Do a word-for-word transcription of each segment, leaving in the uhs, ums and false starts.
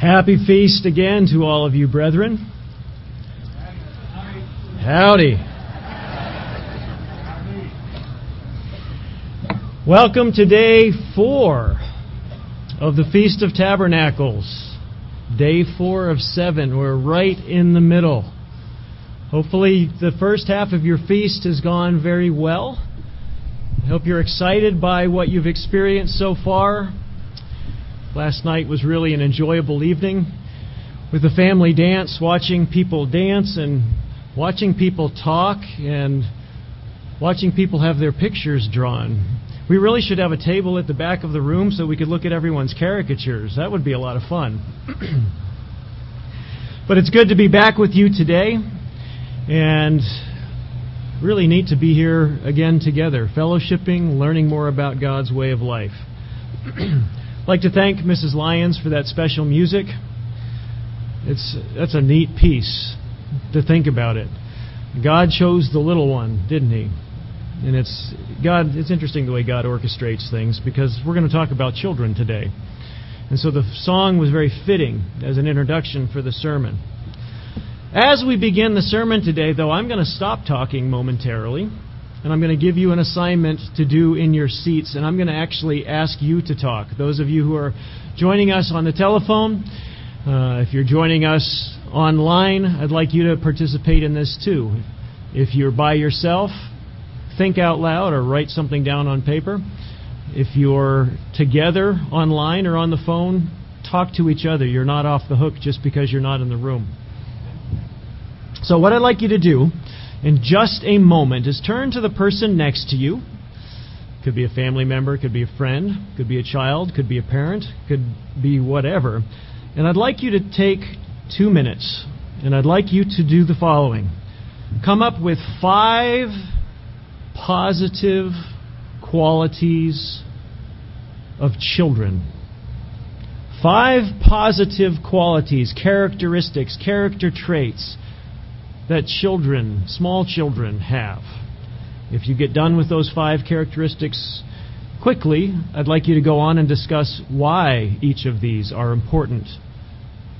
Happy feast again to all of you brethren. Howdy. Welcome to day four of the Feast of Tabernacles. Day four of seven. We're right in the middle. Hopefully the first half of your feast has gone very well. I hope you're excited by what you've experienced so far. Last night was really an enjoyable evening with the family dance, watching people dance and watching people talk and watching people have their pictures drawn. We really should have a table at the back of the room so we could look at everyone's caricatures. That would be a lot of fun. But it's good to be back with you today and really neat to be here again together, fellowshipping, learning more about God's way of life. I'd like to thank Missus Lyons for that special music. It's that's a neat piece to think about it. God chose the little one, didn't he? And it's God. It's interesting the way God orchestrates things, because we're going to talk about children today. And so the song was very fitting as an introduction for the sermon. As we begin the sermon today, though, I'm going to stop talking momentarily, and I'm going to give you an assignment to do in your seats, and I'm going to actually ask you to talk. Those of you who are joining us on the telephone, uh, if you're joining us online, I'd like you to participate in this too. If you're by yourself, think out loud or write something down on paper. If you're together online or on the phone, talk to each other. You're not off the hook just because you're not in the room. So what I'd like you to do in just a moment is turn to the person next to you. Could be a family member, could be a friend, could be a child, could be a parent, could be whatever. And I'd like you to take two minutes, and I'd like you to do the following. Come up with five positive qualities of children. Five positive qualities, characteristics, character traits that children, small children, have. If you get done with those five characteristics quickly, I'd like you to go on and discuss why each of these are important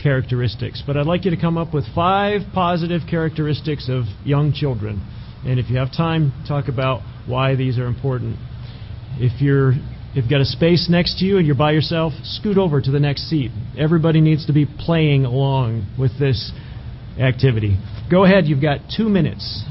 characteristics. But I'd like you to come up with five positive characteristics of young children. And if you have time, talk about why these are important. If you're, if you've got a space next to you and you're by yourself, scoot over to the next seat. Everybody needs to be playing along with this activity. Go ahead, you've got two minutes.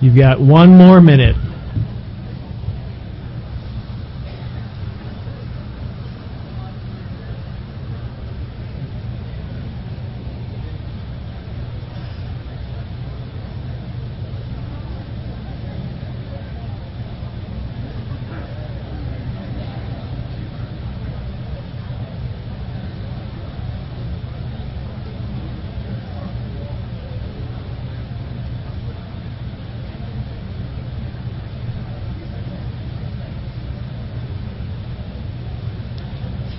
You've got one more minute.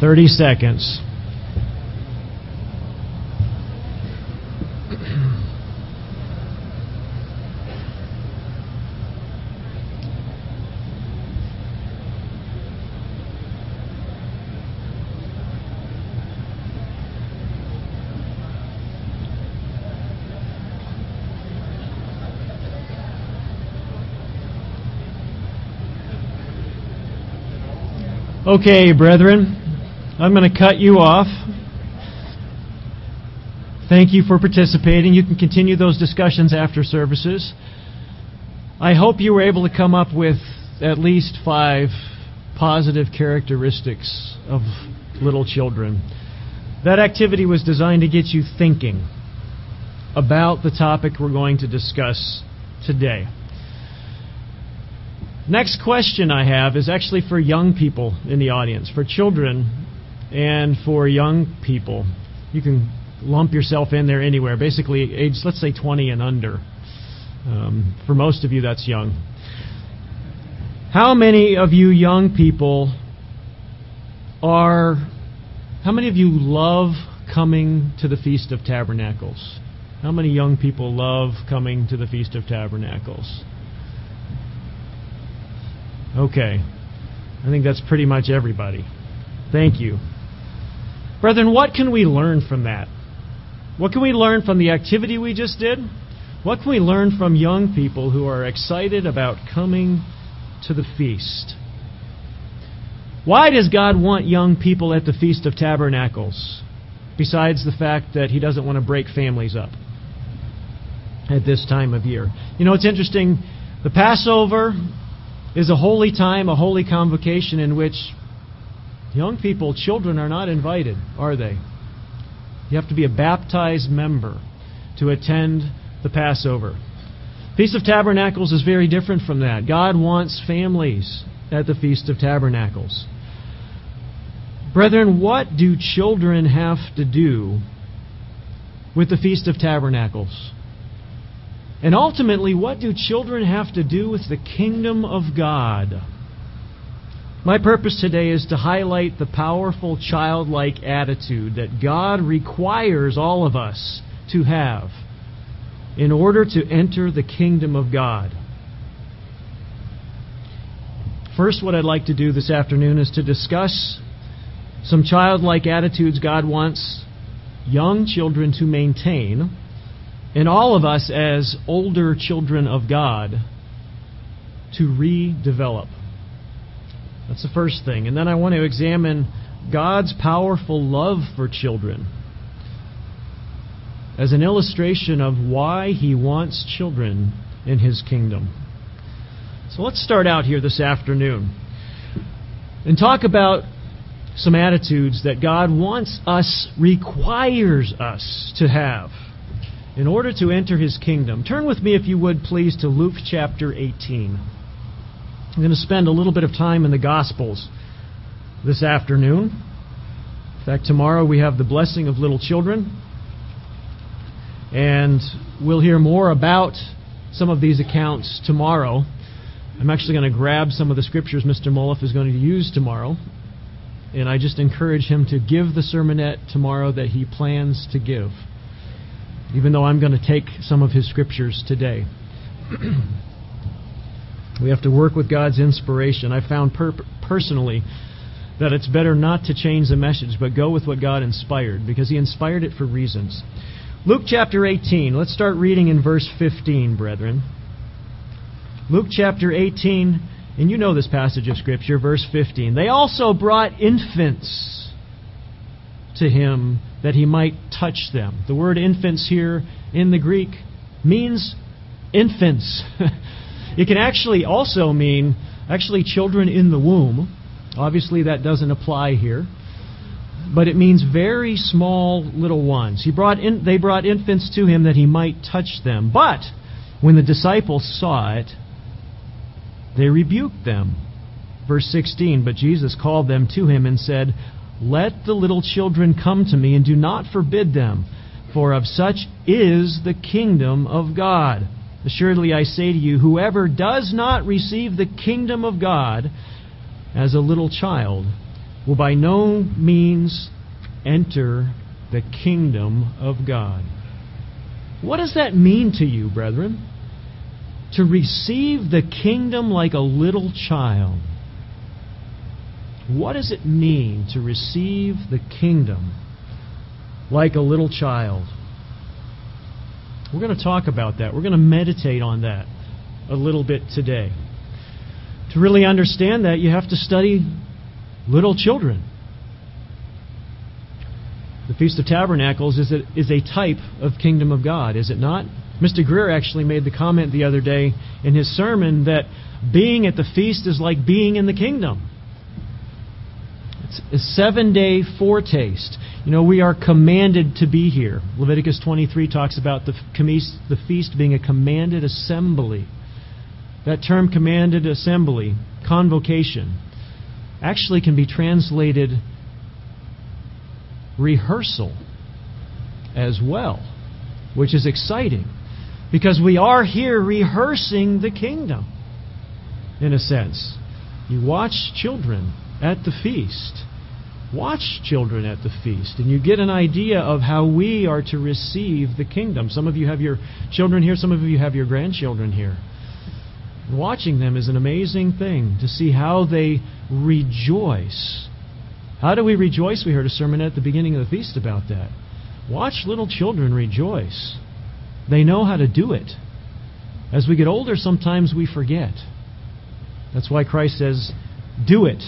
Thirty seconds. Okay, brethren. I'm going to cut you off. Thank you for participating. You can continue those discussions after services. I hope you were able to come up with at least five positive characteristics of little children. That activity was designed to get you thinking about the topic we're going to discuss today. Next question I have is actually for young people in the audience, for children and for young people. You can lump yourself in there anywhere, basically age, let's say, twenty and under. Um, for most of you, that's young. How many of you young people are, how many of you love coming to the Feast of Tabernacles? How many young people love coming to the Feast of Tabernacles? Okay. I think that's pretty much everybody. Thank you. Brethren, what can we learn from that? What can we learn from the activity we just did? What can we learn from young people who are excited about coming to the feast? Why does God want young people at the Feast of Tabernacles, besides the fact that He doesn't want to break families up at this time of year? You know, it's interesting. The Passover is a holy time, a holy convocation in which young people, children, are not invited, are they? You have to be a baptized member to attend the Passover. Feast of Tabernacles is very different from that. God wants families at the Feast of Tabernacles. Brethren, what do children have to do with the Feast of Tabernacles? And ultimately, what do children have to do with the kingdom of God? My purpose today is to highlight the powerful childlike attitude that God requires all of us to have in order to enter the kingdom of God. First, what I'd like to do this afternoon is to discuss some childlike attitudes God wants young children to maintain, and all of us as older children of God to redevelop. That's the first thing. And then I want to examine God's powerful love for children as an illustration of why He wants children in His kingdom. So let's start out here this afternoon and talk about some attitudes that God wants us, requires us to have in order to enter His kingdom. Turn with me, if you would, please, to Luke chapter eighteen. I'm going to spend a little bit of time in the Gospels this afternoon. In fact, tomorrow we have the blessing of little children, and we'll hear more about some of these accounts tomorrow. I'm actually going to grab some of the scriptures Mister Moloff is going to use tomorrow, and I just encourage him to give the sermonette tomorrow that he plans to give, even though I'm going to take some of his scriptures today. We have to work with God's inspiration. I found per- personally that it's better not to change the message, but go with what God inspired, because He inspired it for reasons. Luke chapter eighteen. Let's start reading in verse fifteen, brethren. Luke chapter eighteen, and you know this passage of Scripture, verse fifteen. They also brought infants to Him that He might touch them. The word infants here in the Greek means infants. It can actually also mean, actually, children in the womb. Obviously, that doesn't apply here. But it means very small little ones. He brought in, they brought infants to Him that He might touch them. But when the disciples saw it, they rebuked them. Verse sixteen, but Jesus called them to Him and said, "Let the little children come to me, and do not forbid them, for of such is the kingdom of God. Assuredly, I say to you, whoever does not receive the kingdom of God as a little child will by no means enter the kingdom of God." What does that mean to you, brethren? To receive the kingdom like a little child. What does it mean to receive the kingdom like a little child? We're going to talk about that. We're going to meditate on that a little bit today. To really understand that, you have to study little children. The Feast of Tabernacles is, it, is a type of Kingdom of God, is it not? Mister Greer actually made the comment the other day in his sermon that being at the feast is like being in the kingdom. It's a seven-day foretaste. You know, we are commanded to be here. Leviticus twenty-three talks about the, the feast being a commanded assembly. That term, commanded assembly, convocation, actually can be translated rehearsal as well, which is exciting, because we are here rehearsing the kingdom, in a sense. You watch children at the feast. Watch children at the feast, and you get an idea of how we are to receive the kingdom. Some of you have your children here. Some of you have your grandchildren here. Watching them is an amazing thing, to see how they rejoice. How do we rejoice? We heard a sermon at the beginning of the feast about that. Watch little children rejoice. They know how to do it. As we get older, sometimes we forget. That's why Christ says, do it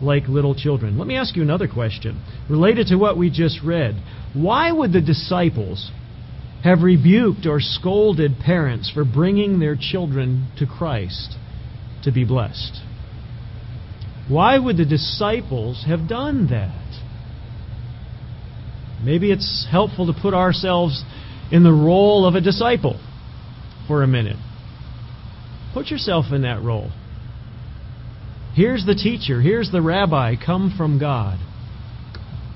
like little children. Let me ask you another question related to what we just read. Why would the disciples have rebuked or scolded parents for bringing their children to Christ to be blessed? Why would the disciples have done that? Maybe it's helpful to put ourselves in the role of a disciple for a minute. Put yourself in that role. Here's the teacher. Here's the rabbi, come from God.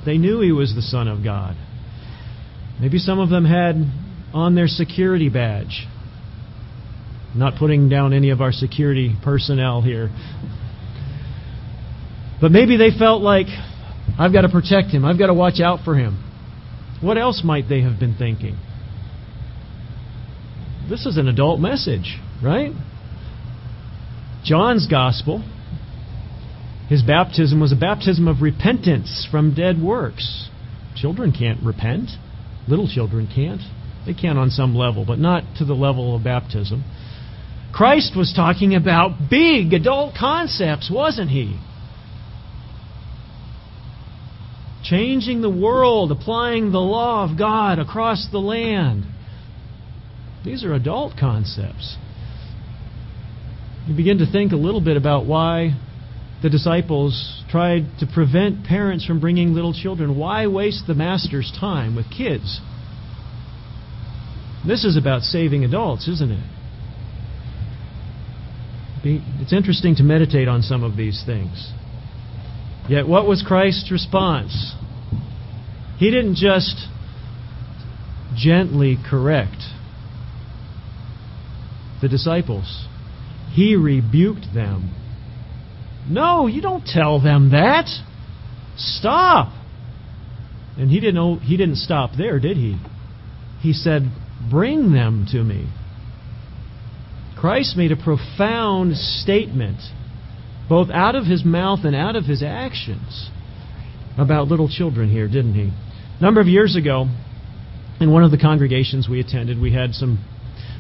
They knew he was the Son of God. Maybe some of them had on their security badge. Not putting down any of our security personnel here. But maybe they felt like, I've got to protect him. I've got to watch out for him. What else might they have been thinking? This is an adult message, right? John's gospel, his baptism was a baptism of repentance from dead works. Children can't repent. Little children can't. They can on some level, but not to the level of baptism. Christ was talking about big adult concepts, wasn't he? Changing the world, applying the law of God across the land. These are adult concepts. You begin to think a little bit about why the disciples tried to prevent parents from bringing little children. Why waste the master's time with kids? This is about saving adults, isn't it? It's interesting to meditate on some of these things. Yet what was Christ's response? He didn't just gently correct the disciples. He rebuked them. No, you don't tell them that. Stop. And he didn't know, he didn't stop there, did he? He said, "Bring them to me." Christ made a profound statement, both out of his mouth and out of his actions, about little children here, didn't he? A number of years ago, in one of the congregations we attended, we had some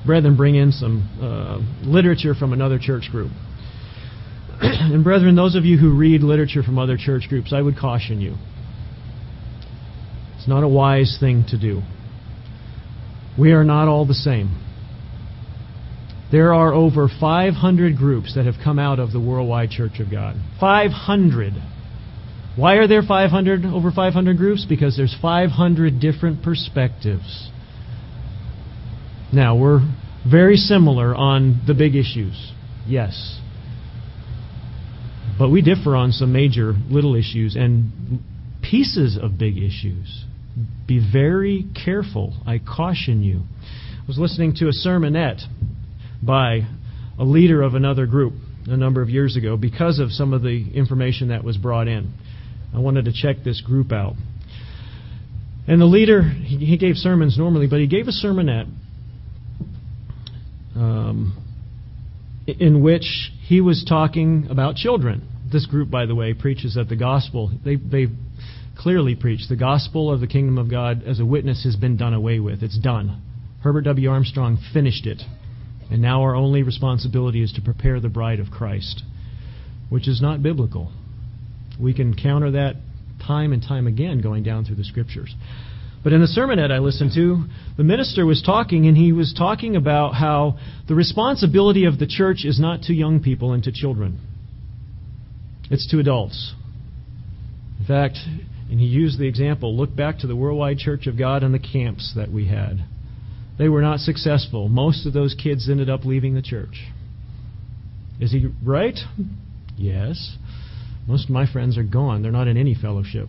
brethren bring in some uh, literature from another church group. And brethren, those of you who read literature from other church groups, I would caution you. It's not a wise thing to do. We are not all the same. There are over five hundred groups that have come out of the Worldwide Church of God. five hundred. Why are there five hundred, over five hundred groups? Because there's five hundred different perspectives. Now, we're very similar on the big issues. Yes. But we differ on some major little issues and pieces of big issues. Be very careful. I caution you. I was listening to a sermonette by a leader of another group a number of years ago because of some of the information that was brought in. I wanted to check this group out. And the leader, he gave sermons normally, but he gave a sermonette um, in which he was talking about children. This group, by the way, preaches that the gospel, they, they clearly preach the gospel of the kingdom of God as a witness has been done away with. It's done. Herbert W. Armstrong finished it. And now our only responsibility is to prepare the bride of Christ, which is not biblical. We can counter that time and time again going down through the Scriptures. But in a sermonette I listened to, the minister was talking, and he was talking about how the responsibility of the church is not to young people and to children. It's to adults. In fact, and he used the example, look back to the Worldwide Church of God and the camps that we had. They were not successful. Most of those kids ended up leaving the church. Is he right? Yes. Most of my friends are gone. They're not in any fellowship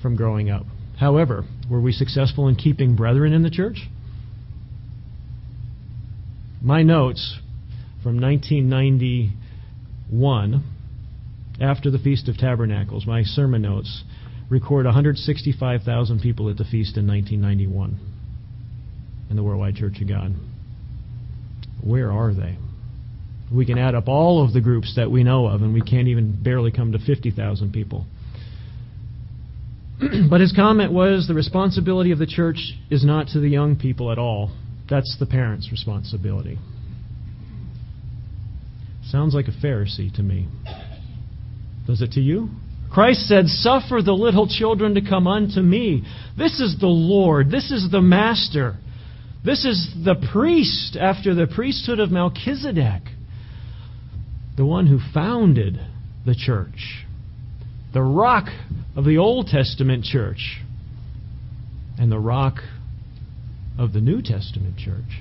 from growing up. However, were we successful in keeping brethren in the church? My notes from nineteen ninety-one, after the Feast of Tabernacles, my sermon notes, record one hundred sixty-five thousand people at the feast in nineteen ninety-one in the Worldwide Church of God. Where are they? We can add up all of the groups that we know of, and we can't even barely come to fifty thousand people. But his comment was, the responsibility of the church is not to the young people at all. That's the parents' responsibility. Sounds like a Pharisee to me. Does it to you? Christ said, suffer the little children to come unto me. This is the Lord. This is the Master. This is the priest after the priesthood of Melchizedek, the one who founded the church, the rock of the Old Testament church, and the rock of the New Testament church.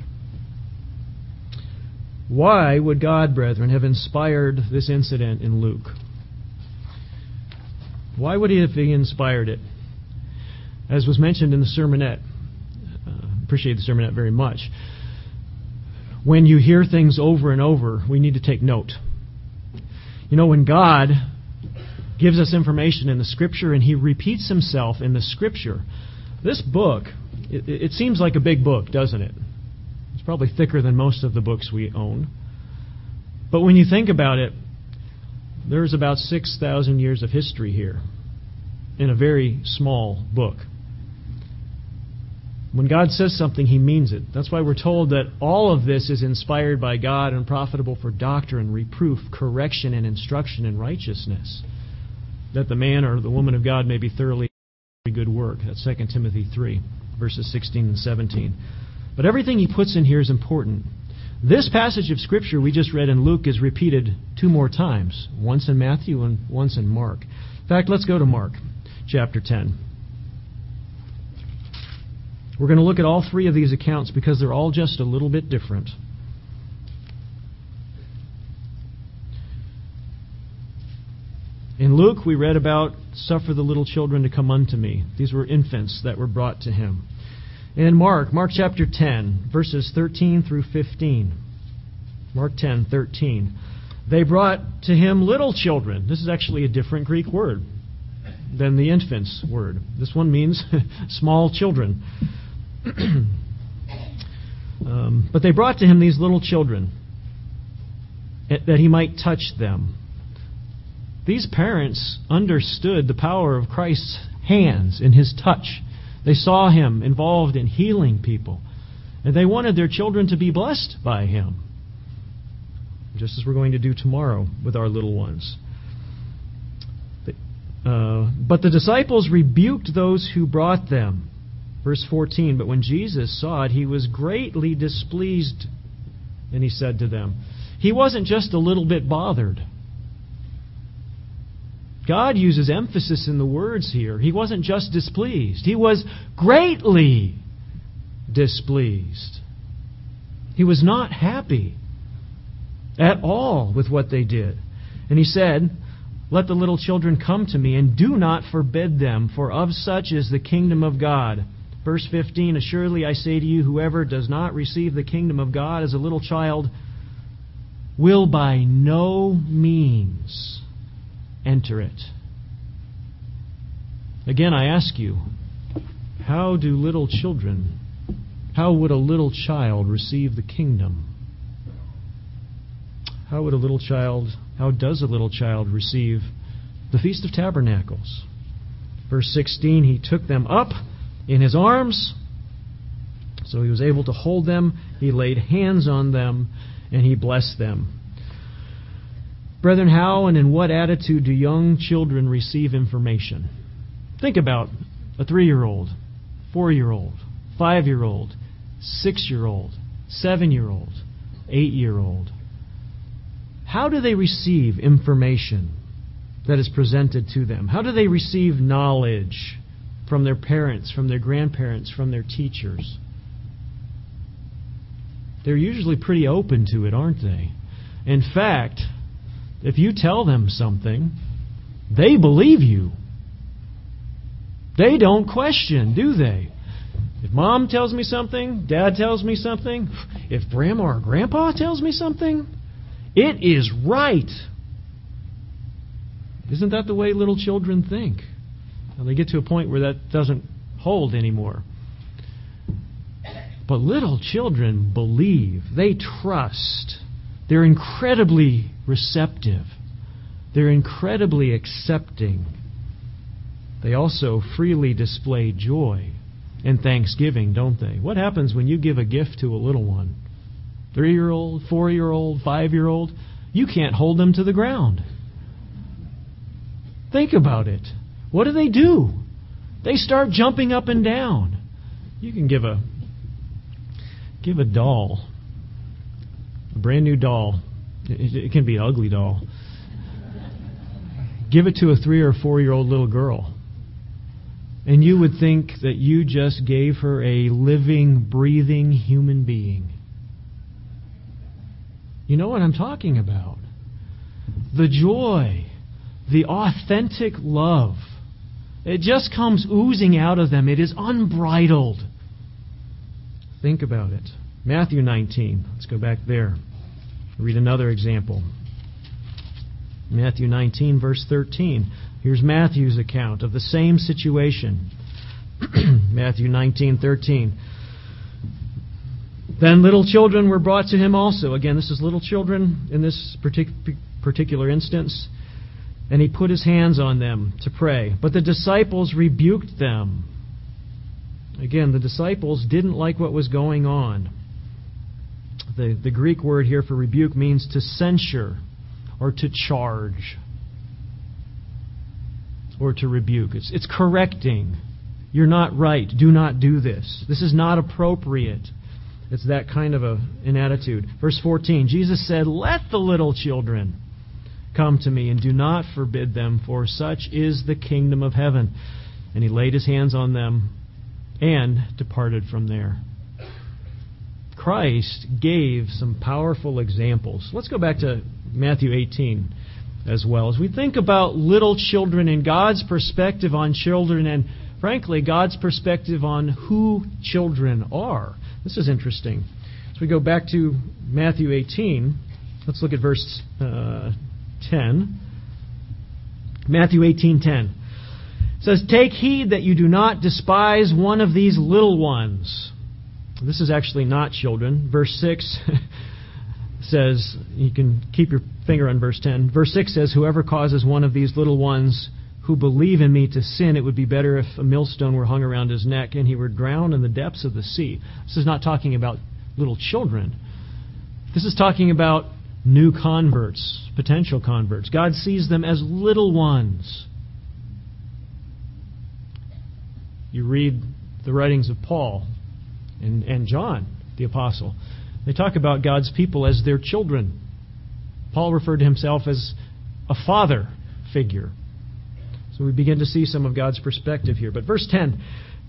Why would God, brethren, have inspired this incident in Luke? Why would he have inspired it? As was mentioned in the sermonette, uh, appreciate the sermonette very much. When you hear things over and over, we need to take note. You know, when God gives us information in the Scripture, and he repeats himself in the Scripture. This book, it, it seems like a big book, doesn't it? It's probably thicker than most of the books we own. But when you think about it, there's about six thousand years of history here in a very small book. When God says something, he means it. That's why we're told that all of this is inspired by God and profitable for doctrine, reproof, correction, and instruction in righteousness, that the man or the woman of God may be thoroughly good work. That's Second Timothy three, verses sixteen and seventeen. But everything he puts in here is important. This passage of Scripture we just read in Luke is repeated two more times, once in Matthew and once in Mark. In fact, let's go to Mark chapter ten. We're going to look at all three of these accounts because they're all just a little bit different. In Luke, we read about, suffer the little children to come unto me. These were infants that were brought to him. In Mark, Mark chapter ten, verses thirteen through fifteen. Mark ten, thirteen. They brought to him little children. This is actually a different Greek word than the infants word. This one means small children. um, but they brought to him these little children that he might touch them. These parents understood the power of Christ's hands and his touch. They saw him involved in healing people, and they wanted their children to be blessed by him, just as we're going to do tomorrow with our little ones. Uh, but the disciples rebuked those who brought them. Verse fourteen, but when Jesus saw it, he was greatly displeased, and he said to them, he wasn't just a little bit bothered. God uses emphasis in the words here. He wasn't just displeased. He was greatly displeased. He was not happy at all with what they did. And he said, let the little children come to me, and do not forbid them, for of such is the kingdom of God. Verse fifteen, assuredly I say to you, whoever does not receive the kingdom of God as a little child will by no means enter it. Again, I ask you, how do little children, how would a little child receive the kingdom? How would a little child, how does a little child receive the Feast of Tabernacles? Verse sixteen, he took them up in his arms, so he was able to hold them. He laid hands on them, and he blessed them. Brethren, how and in what attitude do young children receive information? Think about a three-year-old, four-year-old, five-year-old, six-year-old, seven-year-old, eight-year-old. How do they receive information that is presented to them? How do they receive knowledge from their parents, from their grandparents, from their teachers? They're usually pretty open to it, aren't they? In fact, if you tell them something, they believe you. They don't question, do they? If Mom tells me something, Dad tells me something, if Grandma or Grandpa tells me something, it is right. Isn't that the way little children think? And they get to a point where that doesn't hold anymore. But little children believe. They trust. They're incredibly receptive. They're incredibly accepting. They also freely display joy and thanksgiving, don't they? What happens when you give a gift to a little one? Three-year-old, four-year-old, five-year-old? You can't hold them to the ground. Think about it. What do they do? They start jumping up and down. You can give a give a doll, a brand new doll. It, it can be an ugly doll. Give it to a three or four-year-old little girl, and you would think that you just gave her a living, breathing human being. You know what I'm talking about? The joy, the authentic love. It just comes oozing out of them. It is unbridled. Think about it. Matthew nineteen. Let's go back there. Read another example. Matthew nineteen, verse thirteen. Here's Matthew's account of the same situation. Matthew nineteen, thirteen. Then little children were brought to him also. Again, this is little children in this partic- particular instance. And he put his hands on them to pray. But the disciples rebuked them. Again, the disciples didn't like what was going on. The, the Greek word here for rebuke means to censure, or to charge, or to rebuke. It's, it's correcting. You're not right. Do not do this. This is not appropriate. It's that kind of a, an attitude. Verse fourteen, Jesus said, "Let the little children come to me, and do not forbid them, for such is the kingdom of heaven." And he laid his hands on them and departed from there. Christ gave some powerful examples. Let's go back to Matthew eighteen as well. As we think about little children and God's perspective on children, and frankly, God's perspective on who children are. This is interesting. As we go back to Matthew eighteen, let's look at verse uh, ten. Matthew eighteen ten. It says, "Take heed that you do not despise one of these little ones." This is actually not children. Verse six says, you can keep your finger on verse ten. Verse six says, "Whoever causes one of these little ones who believe in me to sin, it would be better if a millstone were hung around his neck and he were drowned in the depths of the sea." This is not talking about little children. This is talking about new converts, potential converts. God sees them as little ones. You read the writings of Paul And, and John, the apostle. They talk about God's people as their children. Paul referred to himself as a father figure. So we begin to see some of God's perspective here. But verse ten,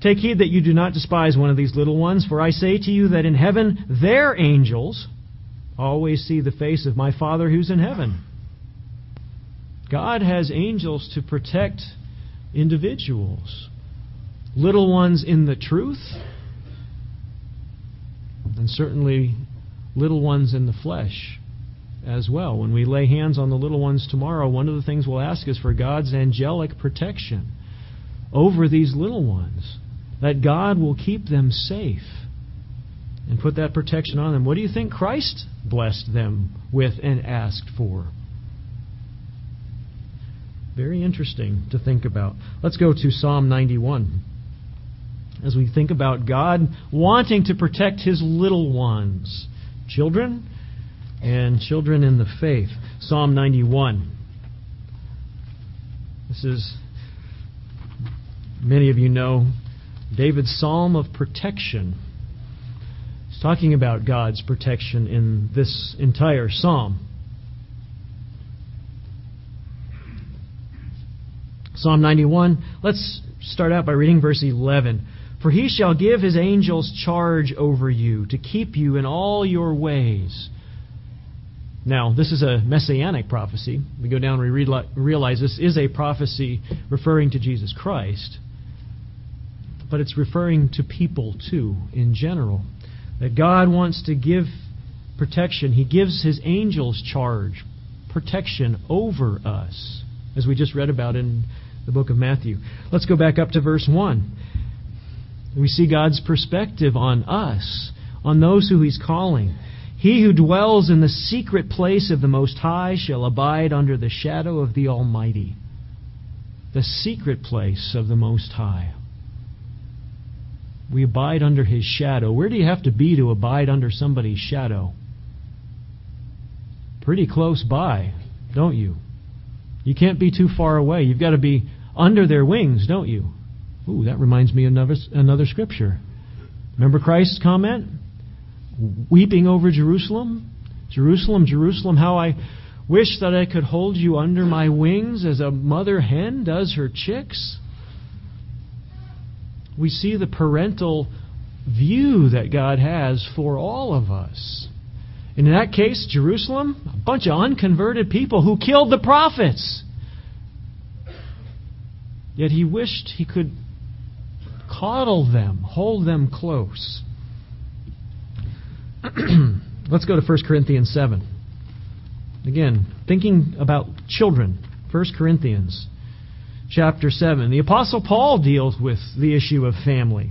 "Take heed that you do not despise one of these little ones, for I say to you that in heaven their angels always see the face of my Father who's in heaven." God has angels to protect individuals. Little ones in the truth, and certainly little ones in the flesh as well. When we lay hands on the little ones tomorrow, one of the things we'll ask is for God's angelic protection over these little ones, that God will keep them safe and put that protection on them. What do you think Christ blessed them with and asked for? Very interesting to think about. Let's go to Psalm ninety-one. As we think about God wanting to protect his little ones, children and children in the faith. Psalm ninety-one. This is many of you know, David's Psalm of Protection. He's talking about God's protection in this entire psalm. Psalm ninety-one, let's start out by reading verse eleven. For he shall give his angels charge over you to keep you in all your ways. Now, this is a messianic prophecy. We go down and we realize this is a prophecy referring to Jesus Christ. But it's referring to people, too, in general. That God wants to give protection. He gives his angels charge, protection over us, as we just read about in the book of Matthew. Let's go back up to verse one. We see God's perspective on us, on those who he's calling. He who dwells in the secret place of the Most High shall abide under the shadow of the Almighty. The secret place of the Most High. We abide under his shadow. Where do you have to be to abide under somebody's shadow? Pretty close by, don't you? You can't be too far away. You've got to be under their wings, don't you? Ooh, that reminds me of another, another scripture. Remember Christ's comment? Weeping over Jerusalem? Jerusalem, Jerusalem, how I wish that I could hold you under my wings as a mother hen does her chicks. We see the parental view that God has for all of us. And in that case, Jerusalem, a bunch of unconverted people who killed the prophets. Yet he wished he could coddle them, hold them close. Let's go to First Corinthians seven. Again, thinking about children. First Corinthians chapter seven. The Apostle Paul deals with the issue of family.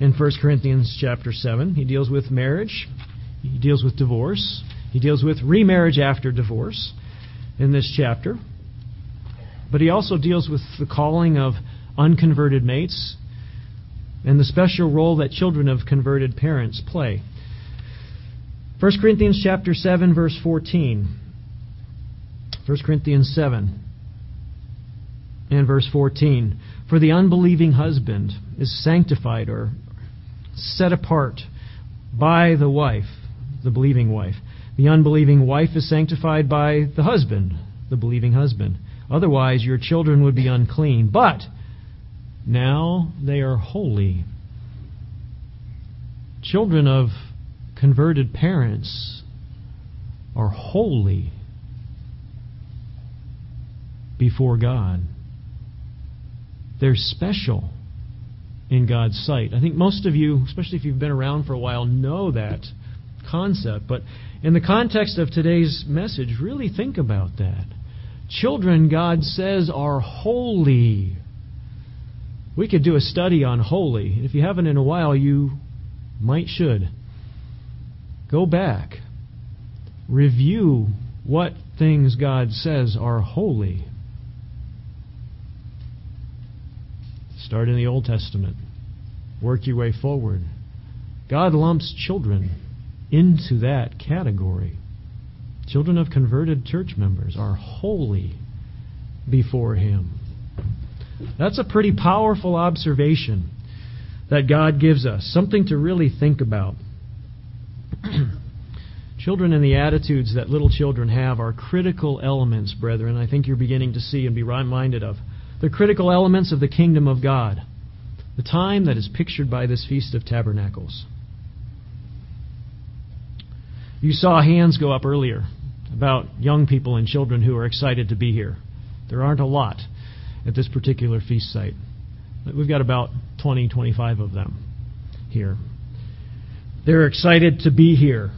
In First Corinthians chapter seven, he deals with marriage. He deals with divorce. He deals with remarriage after divorce in this chapter. But he also deals with the calling of unconverted mates and the special role that children of converted parents play. First Corinthians chapter seven, verse fourteen. First Corinthians seven and verse fourteen. For the unbelieving husband is sanctified or set apart by the wife, the believing wife. The unbelieving wife is sanctified by the husband, the believing husband. Otherwise, your children would be unclean. But now they are holy. Children of converted parents are holy before God. They're special in God's sight. I think most of you, especially if you've been around for a while, know that concept. But in the context of today's message, really think about that. Children, God says, are holy. We could do a study on holy. If you haven't in a while, you might should. Go back. Review what things God says are holy. Start in the Old Testament. Work your way forward. God lumps children into that category. Children of converted church members are holy before him. That's a pretty powerful observation that God gives us. Something to really think about. Children and the attitudes that little children have are critical elements, brethren. I think you're beginning to see and be reminded of. They're critical elements of the kingdom of God. The time that is pictured by this Feast of Tabernacles. You saw hands go up earlier about young people and children who are excited to be here. There aren't a lot at this particular feast site. We've got about twenty, twenty-five of them here. They're excited to be here.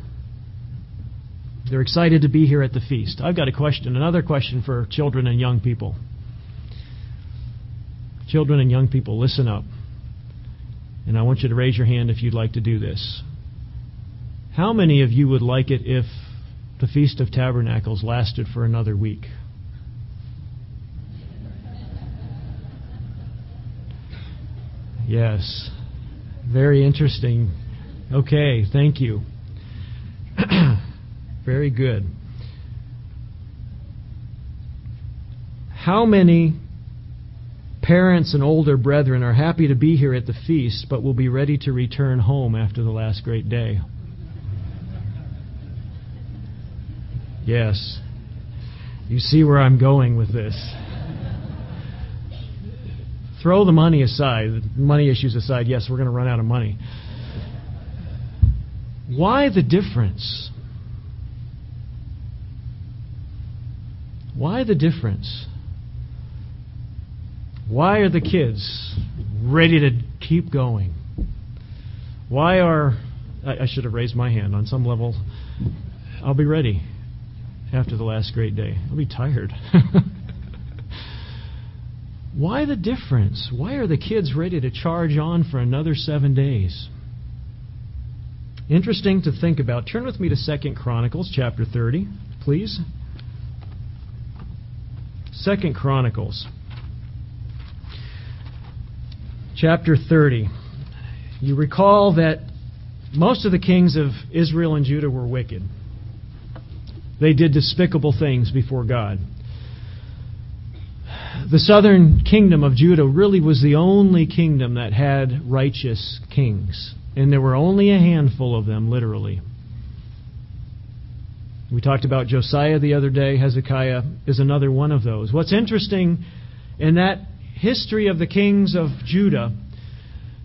They're excited to be here at the feast. I've got a question, another question for children and young people. Children and young people, listen up. And I want you to raise your hand if you'd like to do this. How many of you would like it if the Feast of Tabernacles lasted for another week? Yes. Very interesting. Okay, thank you. Very good. How many Parents and older brethren are happy to be here at the feast, but will be ready to return home after the last great day. Yes. You see where I'm going with this. Throw the money aside, money issues aside. Yes, we're going to run out of money. Why the difference? Why the difference? Why are the kids ready to keep going? Why are... I, I should have raised my hand on some level. I'll be ready after the last great day. I'll be tired. Why the difference? Why are the kids ready to charge on for another seven days? Interesting to think about. Turn with me to Second Chronicles chapter thirty, please. Second Chronicles. Chapter thirty. You recall that most of the kings of Israel and Judah were wicked. They did despicable things before God. The southern kingdom of Judah really was the only kingdom that had righteous kings. And there were only a handful of them, literally. We talked about Josiah the other day. Hezekiah is another one of those. What's interesting in that history of the kings of Judah,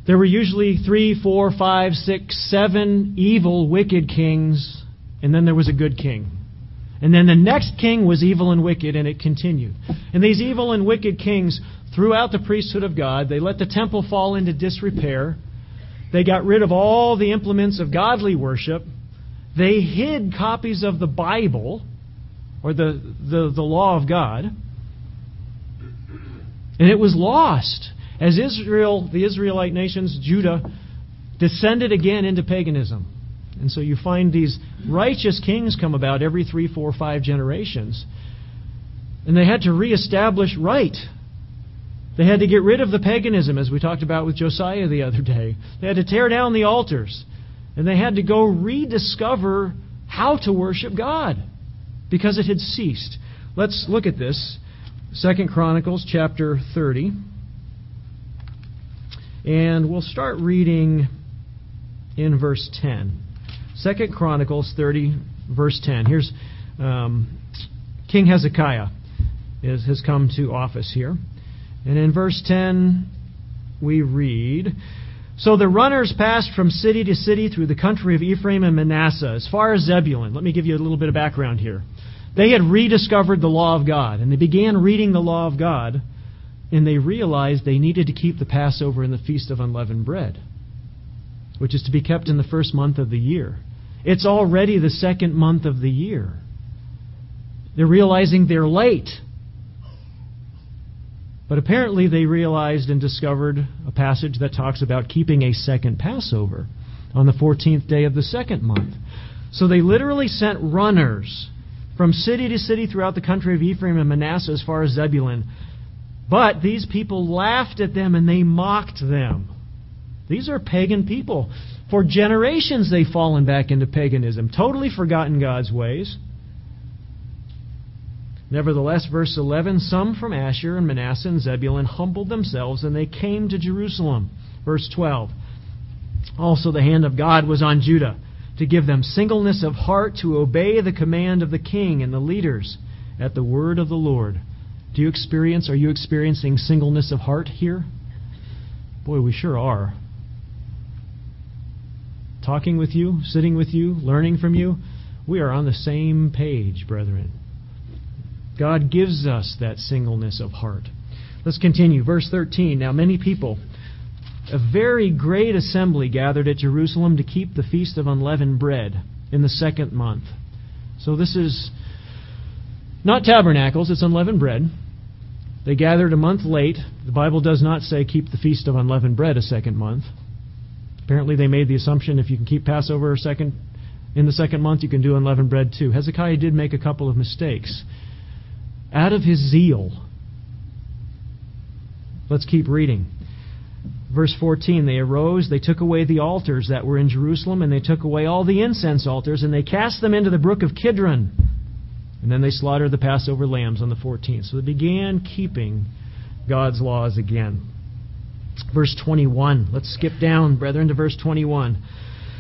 there were usually three, four, five, six, seven evil, wicked kings, and then there was a good king. And then the next king was evil and wicked, and it continued. And these evil and wicked kings threw out the priesthood of God. They let the temple fall into disrepair. They got rid of all the implements of godly worship. They hid copies of the Bible, or the, the, the law of God. And it was lost as Israel, the Israelite nations, Judah, descended again into paganism. And so you find these righteous kings come about every three, four, five generations. And they had to reestablish right. They had to get rid of the paganism, as we talked about with Josiah the other day. They had to tear down the altars. And they had to go rediscover how to worship God because it had ceased. Let's look at this. Second Chronicles chapter thirty. And we'll start reading in verse ten. Second Chronicles thirty, verse ten. Here's um, King Hezekiah is, has come to office here. And in verse ten, we read, "So the runners passed from city to city through the country of Ephraim and Manasseh, as far as Zebulun." Let me give you a little bit of background here. They had rediscovered the law of God, and they began reading the law of God, and they realized they needed to keep the Passover and the Feast of Unleavened Bread, which is to be kept in the first month of the year. It's already the second month of the year. They're realizing they're late. But apparently they realized and discovered a passage that talks about keeping a second Passover on the fourteenth day of the second month. So they literally sent runners from city to city throughout the country of Ephraim and Manasseh as far as Zebulun. But these people laughed at them and they mocked them. These are pagan people. For generations they've fallen back into paganism, totally forgotten God's ways. Nevertheless, verse eleven, "Some from Asher and Manasseh and Zebulun humbled themselves, and they came to Jerusalem." Verse twelve, "Also the hand of God was on Judah, to give them singleness of heart to obey the command of the king and the leaders at the word of the Lord." Do you experience, are you experiencing singleness of heart here? Boy, we sure are. Talking with you, sitting with you, learning from you, we are on the same page, brethren. God gives us that singleness of heart. Let's continue. Verse thirteen. "Now many people, a very great assembly, gathered at Jerusalem to keep the Feast of Unleavened Bread in the second month." So this is not tabernacles, it's unleavened bread. They gathered a month late. The Bible does not say keep the Feast of Unleavened Bread a second month. Apparently they made the assumption if you can keep Passover a second, in the second month, you can do unleavened bread too. Hezekiah did make a couple of mistakes. Out of his zeal. Let's keep reading. Verse fourteen, "They arose, they took away the altars that were in Jerusalem, and they took away all the incense altars, and they cast them into the brook of Kidron. And then they slaughtered the Passover lambs on the fourteenth. So they began keeping God's laws again. Verse twenty-one. Let's skip down, brethren, to verse twenty-one.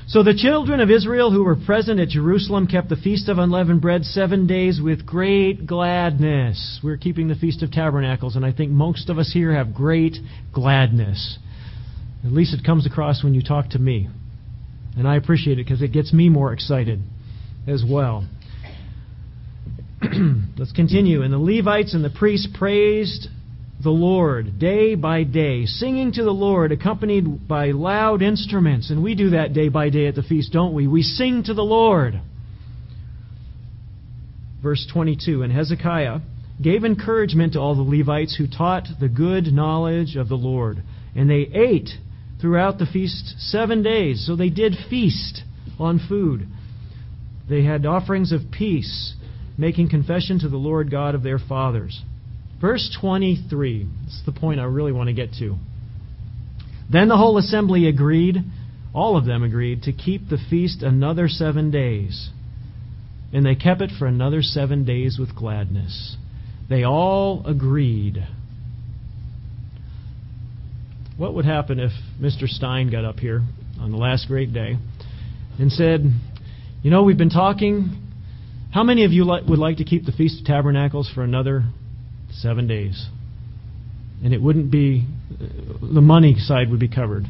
So the children of Israel who were present at Jerusalem kept the Feast of Unleavened Bread seven days with great gladness. We're keeping the Feast of Tabernacles, and I think most of us here have great gladness. At least it comes across when you talk to me. And I appreciate it because it gets me more excited as well. Let's continue. And the Levites and the priests praised the Lord day by day, singing to the Lord, accompanied by loud instruments. And we do that day by day at the feast, don't we? We sing to the Lord. Verse twenty-two, and Hezekiah gave encouragement to all the Levites who taught the good knowledge of the Lord. And they ate throughout the feast seven days. So they did feast on food. They had offerings of peace, making confession to the Lord God of their fathers. Verse twenty-three, this is the point I really want to get to. Then the whole assembly agreed, all of them agreed, to keep the feast another seven days. And they kept it for another seven days with gladness. They all agreed. What would happen if Mister Stein got up here on the last great day and said, you know, we've been talking. How many of you li- would like to keep the Feast of Tabernacles for another Seven days. And it wouldn't be, the money side would be covered.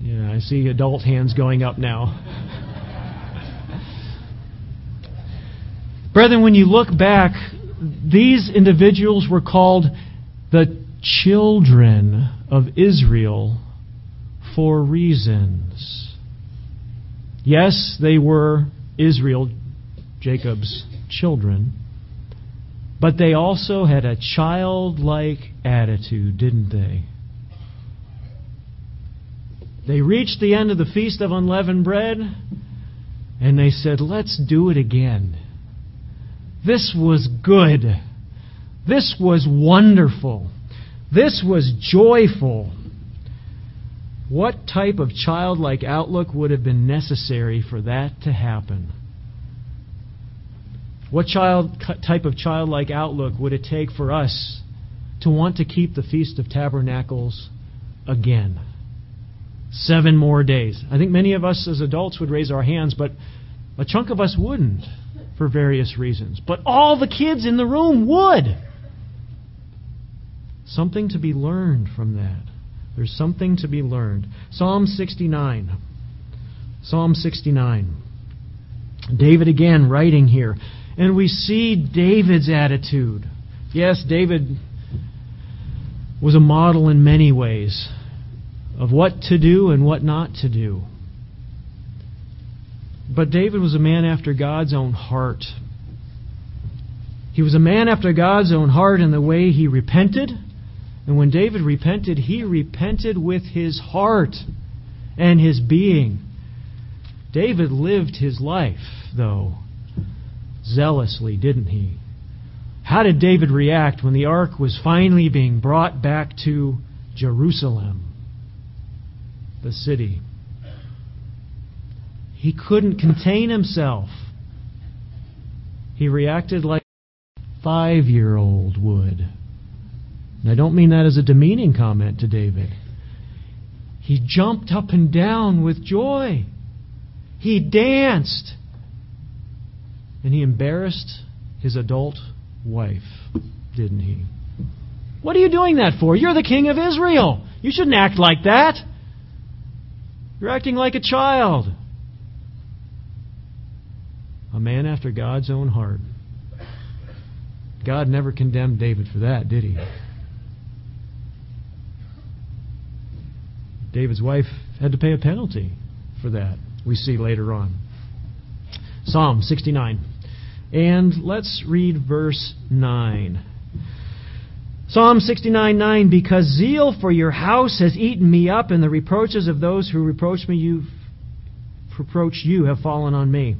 Yeah, I see adult hands going up now. Brethren, when you look back, these individuals were called the children of Israel for reasons. Yes, they were Israel, Jacob's children. But they also had a childlike attitude, didn't they? They reached the end of the Feast of Unleavened Bread, and they said, let's do it again. This was good. This was wonderful. This was joyful. What type of childlike outlook would have been necessary for that to happen? What child type of childlike outlook would it take for us to want to keep the Feast of Tabernacles again? Seven more days. I think many of us as adults would raise our hands, but a chunk of us wouldn't for various reasons. But all the kids in the room would. Something to be learned from that. There's something to be learned. Psalm sixty-nine. Psalm sixty-nine. David again writing here. And we see David's attitude. Yes, David was a model in many ways of what to do and what not to do. But David was a man after God's own heart. He was a man after God's own heart in the way he repented. And when David repented, he repented with his heart and his being. David lived his life, though, zealously, didn't he? How did David react when the ark was finally being brought back to Jerusalem, the city? He couldn't contain himself. He reacted like a five-year-old would. And I don't mean that as a demeaning comment to David. He jumped up and down with joy. He danced. And he embarrassed his adult wife, didn't he? What are you doing that for? You're the king of Israel. You shouldn't act like that. You're acting like a child. A man after God's own heart. God never condemned David for that, did he? David's wife had to pay a penalty for that, we see later on. Psalm sixty-nine. And let's read verse nine. Psalm sixty-nine nine. Because zeal for your house has eaten me up, and the reproaches of those who reproach me, you reproach you have fallen on me.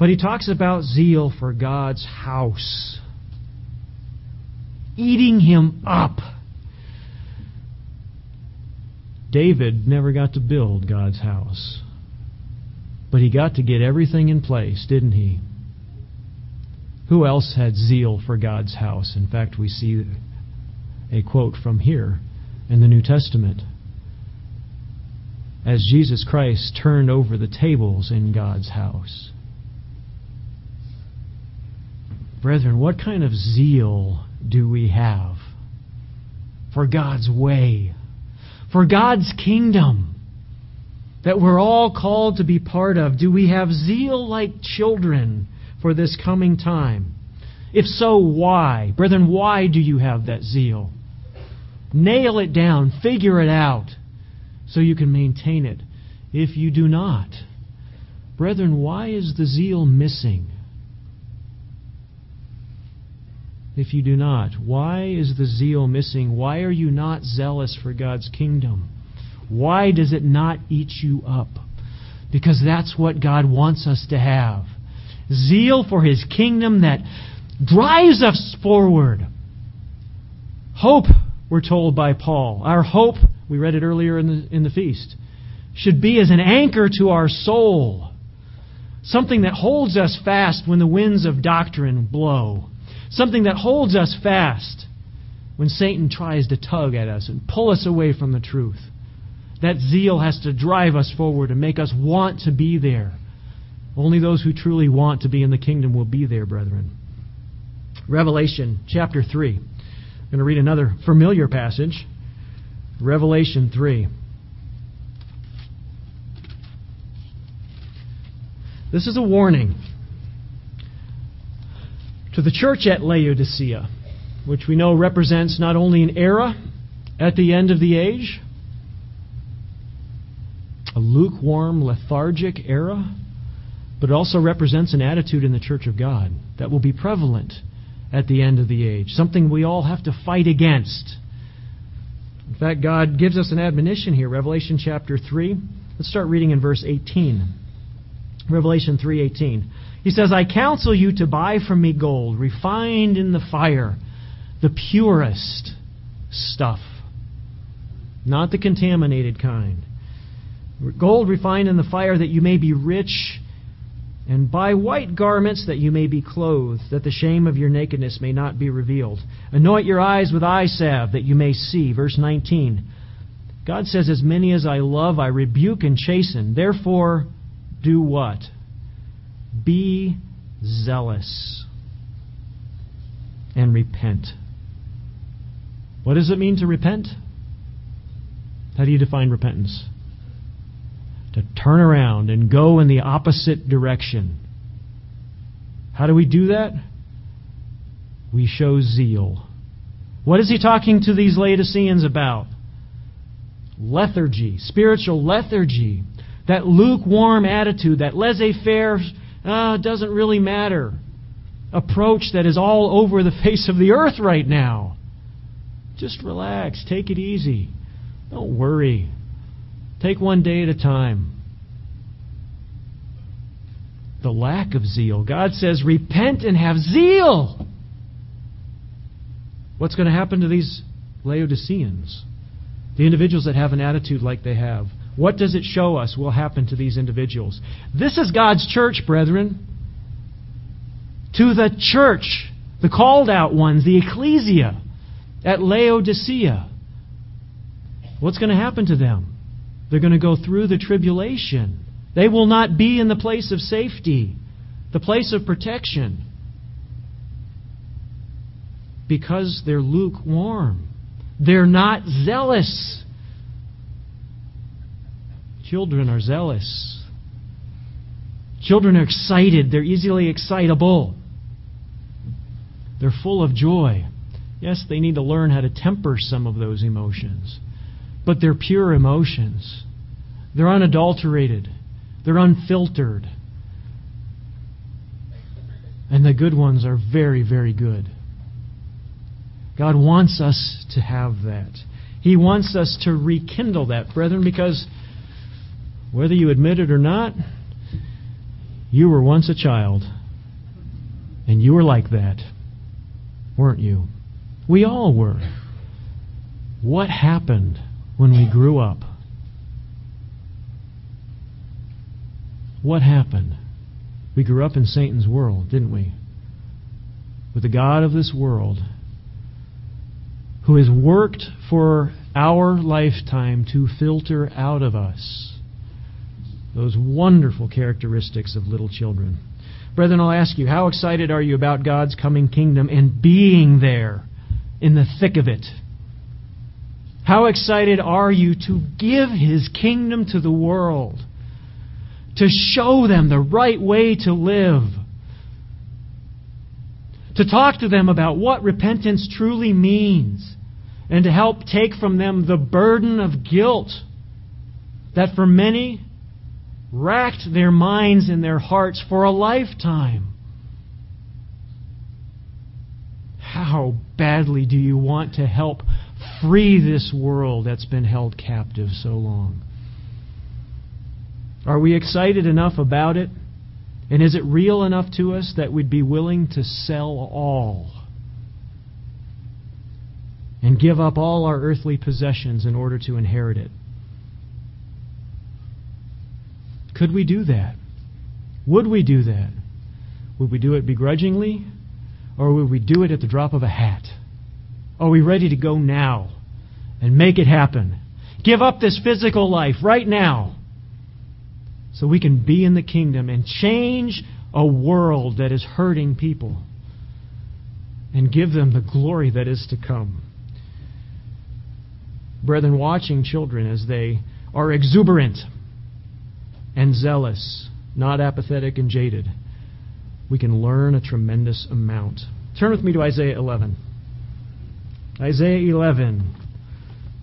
But he talks about zeal for God's house eating him up. David never got to build God's house. But he got to get everything in place, didn't he? Who else had zeal for God's house? In fact, we see a quote from here in the New Testament. As Jesus Christ turned over the tables in God's house. Brethren, what kind of zeal do we have for God's way, for God's kingdom that we're all called to be part of? Do we have zeal like children for this coming time? If so, why? Brethren, why do you have that zeal? Nail it down, figure it out, so you can maintain it. If you do not, brethren, why is the zeal missing? If you do not, why is the zeal missing? Why are you not zealous for God's kingdom? Why does it not eat you up? Because that's what God wants us to have. Zeal for His kingdom that drives us forward. Hope, we're told by Paul. Our hope, we read it earlier in the, in the feast, should be as an anchor to our soul. Something that holds us fast when the winds of doctrine blow. Something that holds us fast when Satan tries to tug at us and pull us away from the truth. That zeal has to drive us forward and make us want to be there. Only those who truly want to be in the kingdom will be there, brethren. Revelation chapter three. I'm going to read another familiar passage. Revelation three. This is a warning to the church at Laodicea, which we know represents not only an era at the end of the age, a lukewarm, lethargic era, but it also represents an attitude in the church of God that will be prevalent at the end of the age, something we all have to fight against. In fact, God gives us an admonition here, Revelation chapter three. Let's start reading in verse eighteen. Revelation three eighteen. He says, I counsel you to buy from me gold, refined in the fire, the purest stuff, not the contaminated kind. Gold refined in the fire, that you may be rich, and buy white garments, that you may be clothed, that the shame of your nakedness may not be revealed. Anoint your eyes with eye salve, that you may see. Verse nineteen. God says, as many as I love, I rebuke and chasten. Therefore, do what? Be zealous and repent. What does it mean to repent? How do you define repentance? To turn around and go in the opposite direction. How do we do that? We show zeal. What is he talking to these Laodiceans about? Lethargy, spiritual lethargy. That lukewarm attitude, that laissez-faire Uh, doesn't really matter approach that is all over the face of the earth right now. Just relax. Take it easy. Don't worry. Take one day at a time. The lack of zeal. God says, repent and have zeal. What's going to happen to these Laodiceans? The individuals that have an attitude like they have. What does it show us will happen to these individuals? This is God's church, brethren. To the church, the called out ones, the ecclesia at Laodicea. What's going to happen to them? They're going to go through the tribulation. They will not be in the place of safety, the place of protection, because they're lukewarm. They're not zealous. Children are zealous. Children are excited. They're easily excitable. They're full of joy. Yes, they need to learn how to temper some of those emotions. But they're pure emotions. They're unadulterated. They're unfiltered. And the good ones are very, very good. God wants us to have that. He wants us to rekindle that, brethren, because whether you admit it or not, you were once a child. And you were like that, weren't you? We all were. What happened when we grew up? What happened? We grew up in Satan's world, didn't we? With the God of this world, who has worked for our lifetime to filter out of us those wonderful characteristics of little children. Brethren, I'll ask you, how excited are you about God's coming kingdom and being there in the thick of it? How excited are you to give His kingdom to the world, to show them the right way to live, to talk to them about what repentance truly means, and to help take from them the burden of guilt that for many racked their minds and their hearts for a lifetime? How badly do you want to help free this world that's been held captive so long? Are we excited enough about it? And is it real enough to us that we'd be willing to sell all and give up all our earthly possessions in order to inherit it? Could we do that? Would we do that? Would we do it begrudgingly? Or would we do it at the drop of a hat? Are we ready to go now and make it happen? Give up this physical life right now so we can be in the kingdom and change a world that is hurting people and give them the glory that is to come. Brethren, watching children as they are exuberant and zealous, not apathetic and jaded, we can learn a tremendous amount. Turn with me to Isaiah eleven. Isaiah eleven.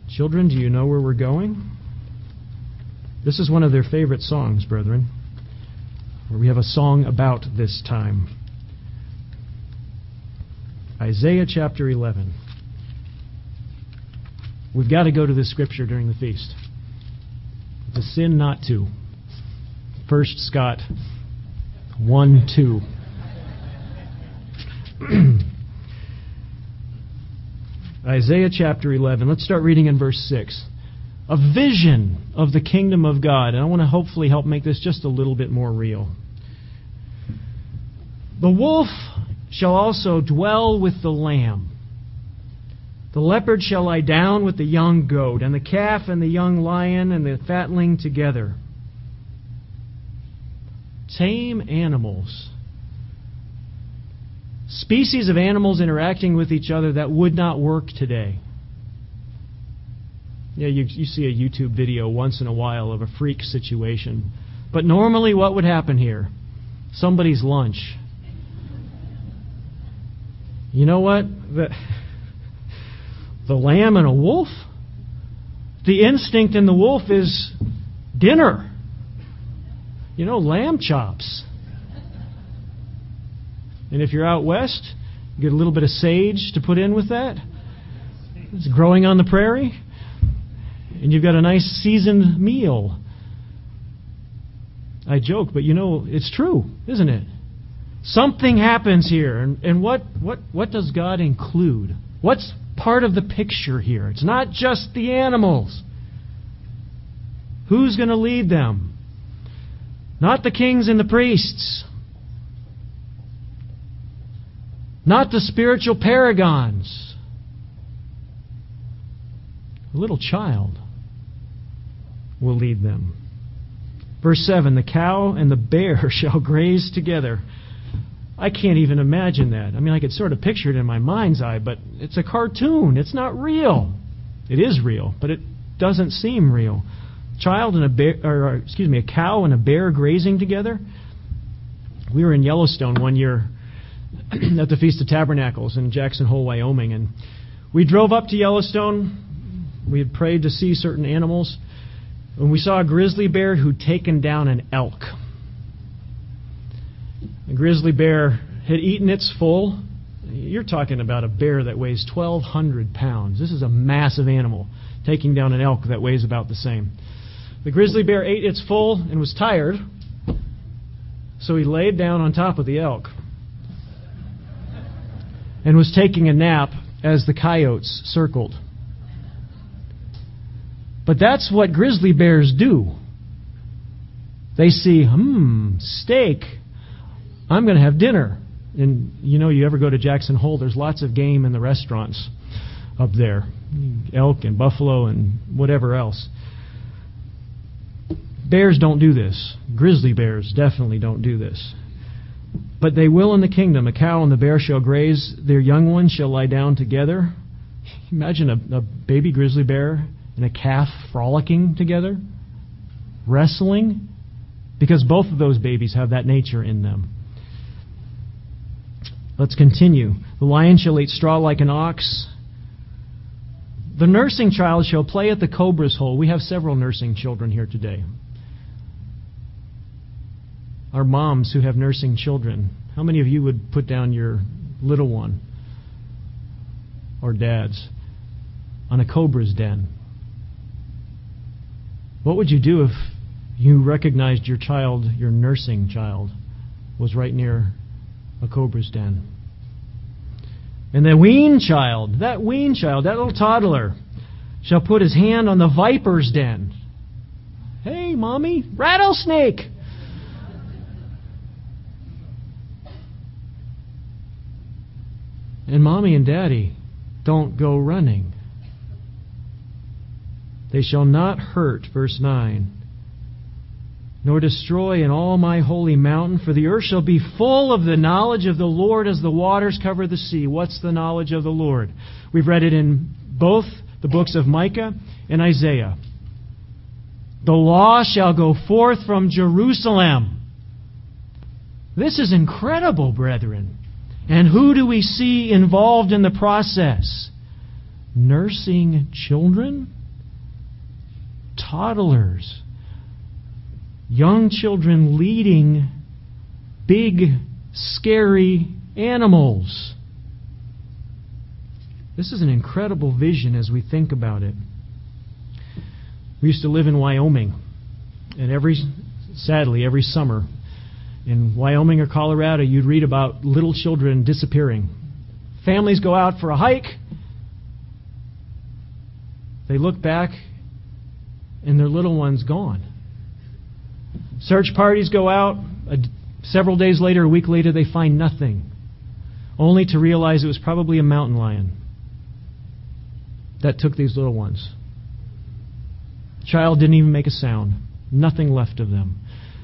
Children, do you know where we're going? This is one of their favorite songs, brethren, where we have a song about this time. Isaiah chapter eleven. We've got to go to this scripture during the feast. It's a sin not to. First Scott one two. Isaiah chapter eleven. Let's start reading in verse six. A vision of the kingdom of God. And I want to hopefully help make this just a little bit more real. The wolf shall also dwell with the lamb. The leopard shall lie down with the young goat, and the calf and the young lion and the fatling together. Tame animals. Species of animals interacting with each other that would not work today. Yeah, you, you see a YouTube video once in a while of a freak situation. But normally what would happen here? Somebody's lunch. You know what? The, the lamb and a wolf? The instinct in the wolf is dinner. You know, lamb chops. And if you're out west, you get a little bit of sage to put in with that. It's growing on the prairie. And you've got a nice seasoned meal. I joke, but you know, it's true, isn't it? Something happens here. And, and what, what, what does God include? What's part of the picture here? It's not just the animals. Who's going to lead them? Not the kings and the priests. Not the spiritual paragons. A little child will lead them. Verse seven, the cow and the bear shall graze together. I can't even imagine that. I mean, I could sort of picture it in my mind's eye, but it's a cartoon. It's not real. It is real, but it doesn't seem real. Child and a bear, or excuse me, a cow and a bear grazing together. We were in Yellowstone one year at the Feast of Tabernacles in Jackson Hole, Wyoming, and we drove up to Yellowstone. We had prayed to see certain animals, and we saw a grizzly bear who'd taken down an elk. The grizzly bear had eaten its full. You're talking about a bear that weighs twelve hundred pounds. This is a massive animal, taking down an elk that weighs about the same. The grizzly bear ate its full and was tired, so he laid down on top of the elk and was taking a nap as the coyotes circled. But that's what grizzly bears do. They see, hmm, steak. I'm going to have dinner. And you know, you ever go to Jackson Hole, there's lots of game in the restaurants. up there, elk and buffalo and whatever else. Bears don't do this. Grizzly bears definitely don't do this. But they will in the kingdom. A cow and the bear shall graze. Their young ones shall lie down together. Imagine a, a baby grizzly bear and a calf frolicking together, wrestling, because both of those babies have that nature in them. Let's continue. The lion shall eat straw like an ox. The nursing child shall play at the cobra's hole. We have several nursing children here today. Our moms who have nursing children, how many of you would put down your little one or dads on a cobra's den? What would you do if you recognized your child, your nursing child, was right near a cobra's den? And the weaned child, that weaned child, that little toddler, shall put his hand on the viper's den. Hey, Mommy, rattlesnake! And Mommy and Daddy don't go running. They shall not hurt, verse nine, nor destroy in all my holy mountain, for the earth shall be full of the knowledge of the Lord as the waters cover the sea. What's the knowledge of the Lord? We've read it in both the books of Micah and Isaiah. The law shall go forth from Jerusalem. This is incredible, brethren. And who do we see involved in the process? Nursing children? Toddlers? Young children leading big, scary animals? This is an incredible vision as we think about it. We used to live in Wyoming, and every, sadly, every summer, in Wyoming or Colorado, you'd read about little children disappearing. Families go out for a hike. They look back, and their little one's gone. Search parties go out. A, several days later, a week later, they find nothing, only to realize it was probably a mountain lion that took these little ones. Child didn't even make a sound. Nothing left of them.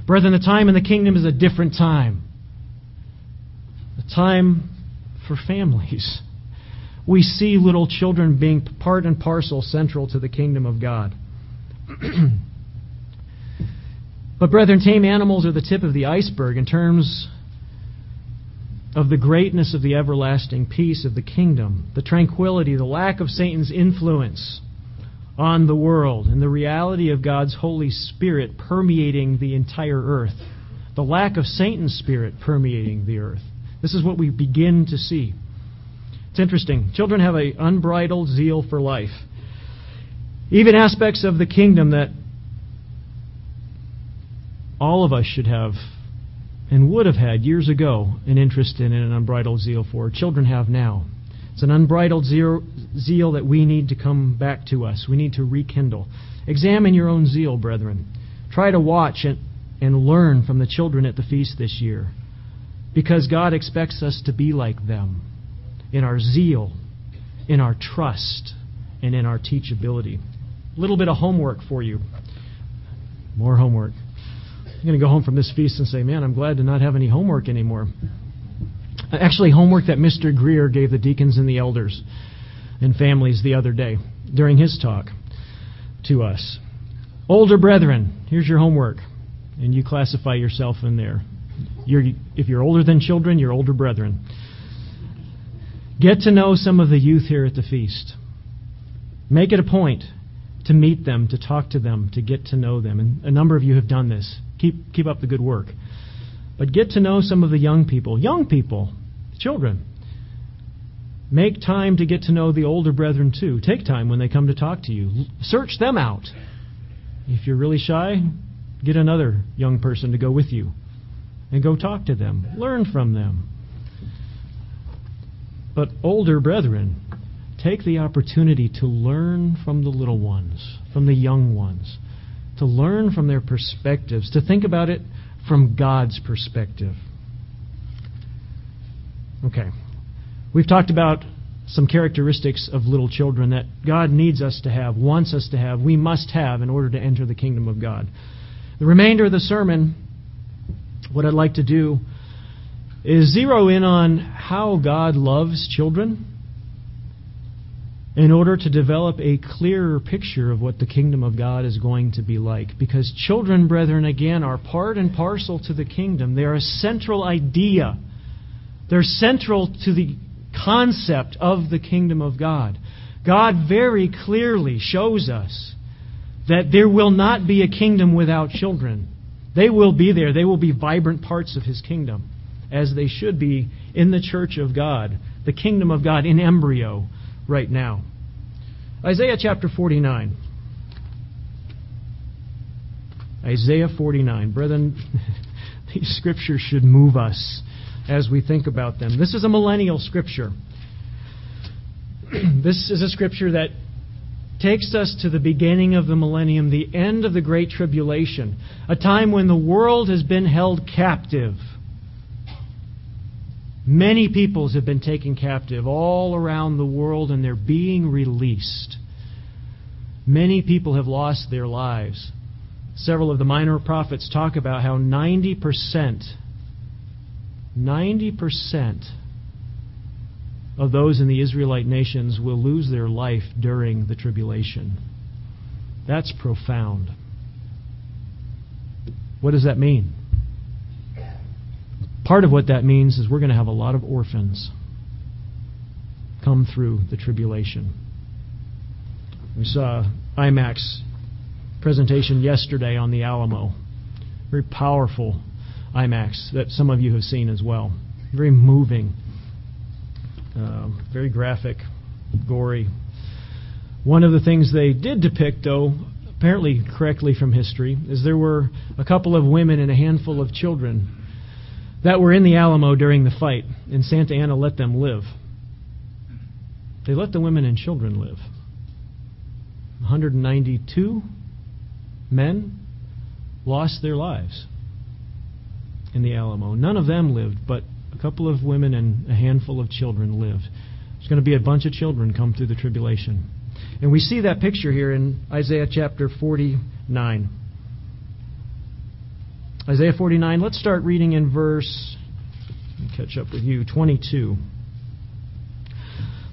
Brethren, the time in the kingdom is a different time. A time for families. We see little children being part and parcel central to the kingdom of God. But brethren, tame animals are the tip of the iceberg in terms of the greatness of the everlasting peace of the kingdom, the tranquility, the lack of Satan's influence on the world, and the reality of God's Holy Spirit permeating the entire earth. The lack of Satan's spirit permeating the earth. This is what we begin to see. It's interesting. Children have an unbridled zeal for life. Even aspects of the kingdom that all of us should have and would have had years ago an interest in and an unbridled zeal for, children have now. It's an unbridled zeal that we need to come back to us. We need to rekindle. Examine your own zeal, brethren. Try to watch and, and learn from the children at the feast this year, because God expects us to be like them in our zeal, in our trust, and in our teachability. A little bit of homework for you. More homework. I'm going to go home from this feast and say, man, I'm glad to not have any homework anymore. Actually, homework that Mister Greer gave the deacons and the elders and families the other day during his talk to us. Older brethren, here's your homework. And you classify yourself in there. You're, if you're older than children, you're older brethren. Get to know some of the youth here at the feast. Make it a point to meet them, to talk to them, to get to know them. And a number of you have done this. Keep, keep up the good work. But get to know some of the young people. Young people, children. Make time to get to know the older brethren too. Take time when they come to talk to you. Search them out. If you're really shy, get another young person to go with you and go talk to them. Learn from them. But older brethren, take the opportunity to learn from the little ones, from the young ones, to learn from their perspectives, to think about it from God's perspective. Okay. We've talked about some characteristics of little children that God needs us to have, wants us to have, we must have in order to enter the kingdom of God. The remainder of the sermon, what I'd like to do is zero in on how God loves children in order to develop a clearer picture of what the kingdom of God is going to be like. Because children, brethren, again, are part and parcel to the kingdom. They are a central idea. They're central to the concept of the kingdom of God. God very clearly shows us that there will not be a kingdom without children. They will be there. They will be vibrant parts of His kingdom, as they should be in the church of God, the kingdom of God in embryo right now. Isaiah chapter forty-nine. Isaiah forty-nine. Brethren, these scriptures should move us as we think about them. This is a millennial scripture. This is a scripture that takes us to the beginning of the millennium, the end of the Great Tribulation, a time when the world has been held captive. Many peoples have been taken captive all around the world, and they're being released. Many people have lost their lives. Several of the minor prophets talk about how ninety percent, ninety percent of those in the Israelite nations will lose their life during the tribulation. That's profound. What does that mean? Part of what that means is we're going to have a lot of orphans come through the tribulation. We saw I M A C's presentation yesterday on the Alamo. Very powerful I M A C's that some of you have seen as well. Very moving, uh, very graphic, gory. One of the things they did depict, though, apparently correctly from history, is there were a couple of women and a handful of children that were in the Alamo during the fight, and Santa Ana let them live. They let the women and children live. one hundred ninety-two men lost their lives in the Alamo. None of them lived, but a couple of women and a handful of children lived. There's going to be a bunch of children come through the tribulation. And we see that picture here in Isaiah chapter forty-nine. Isaiah forty-nine, let's start reading in verse, catch up with you, twenty-two.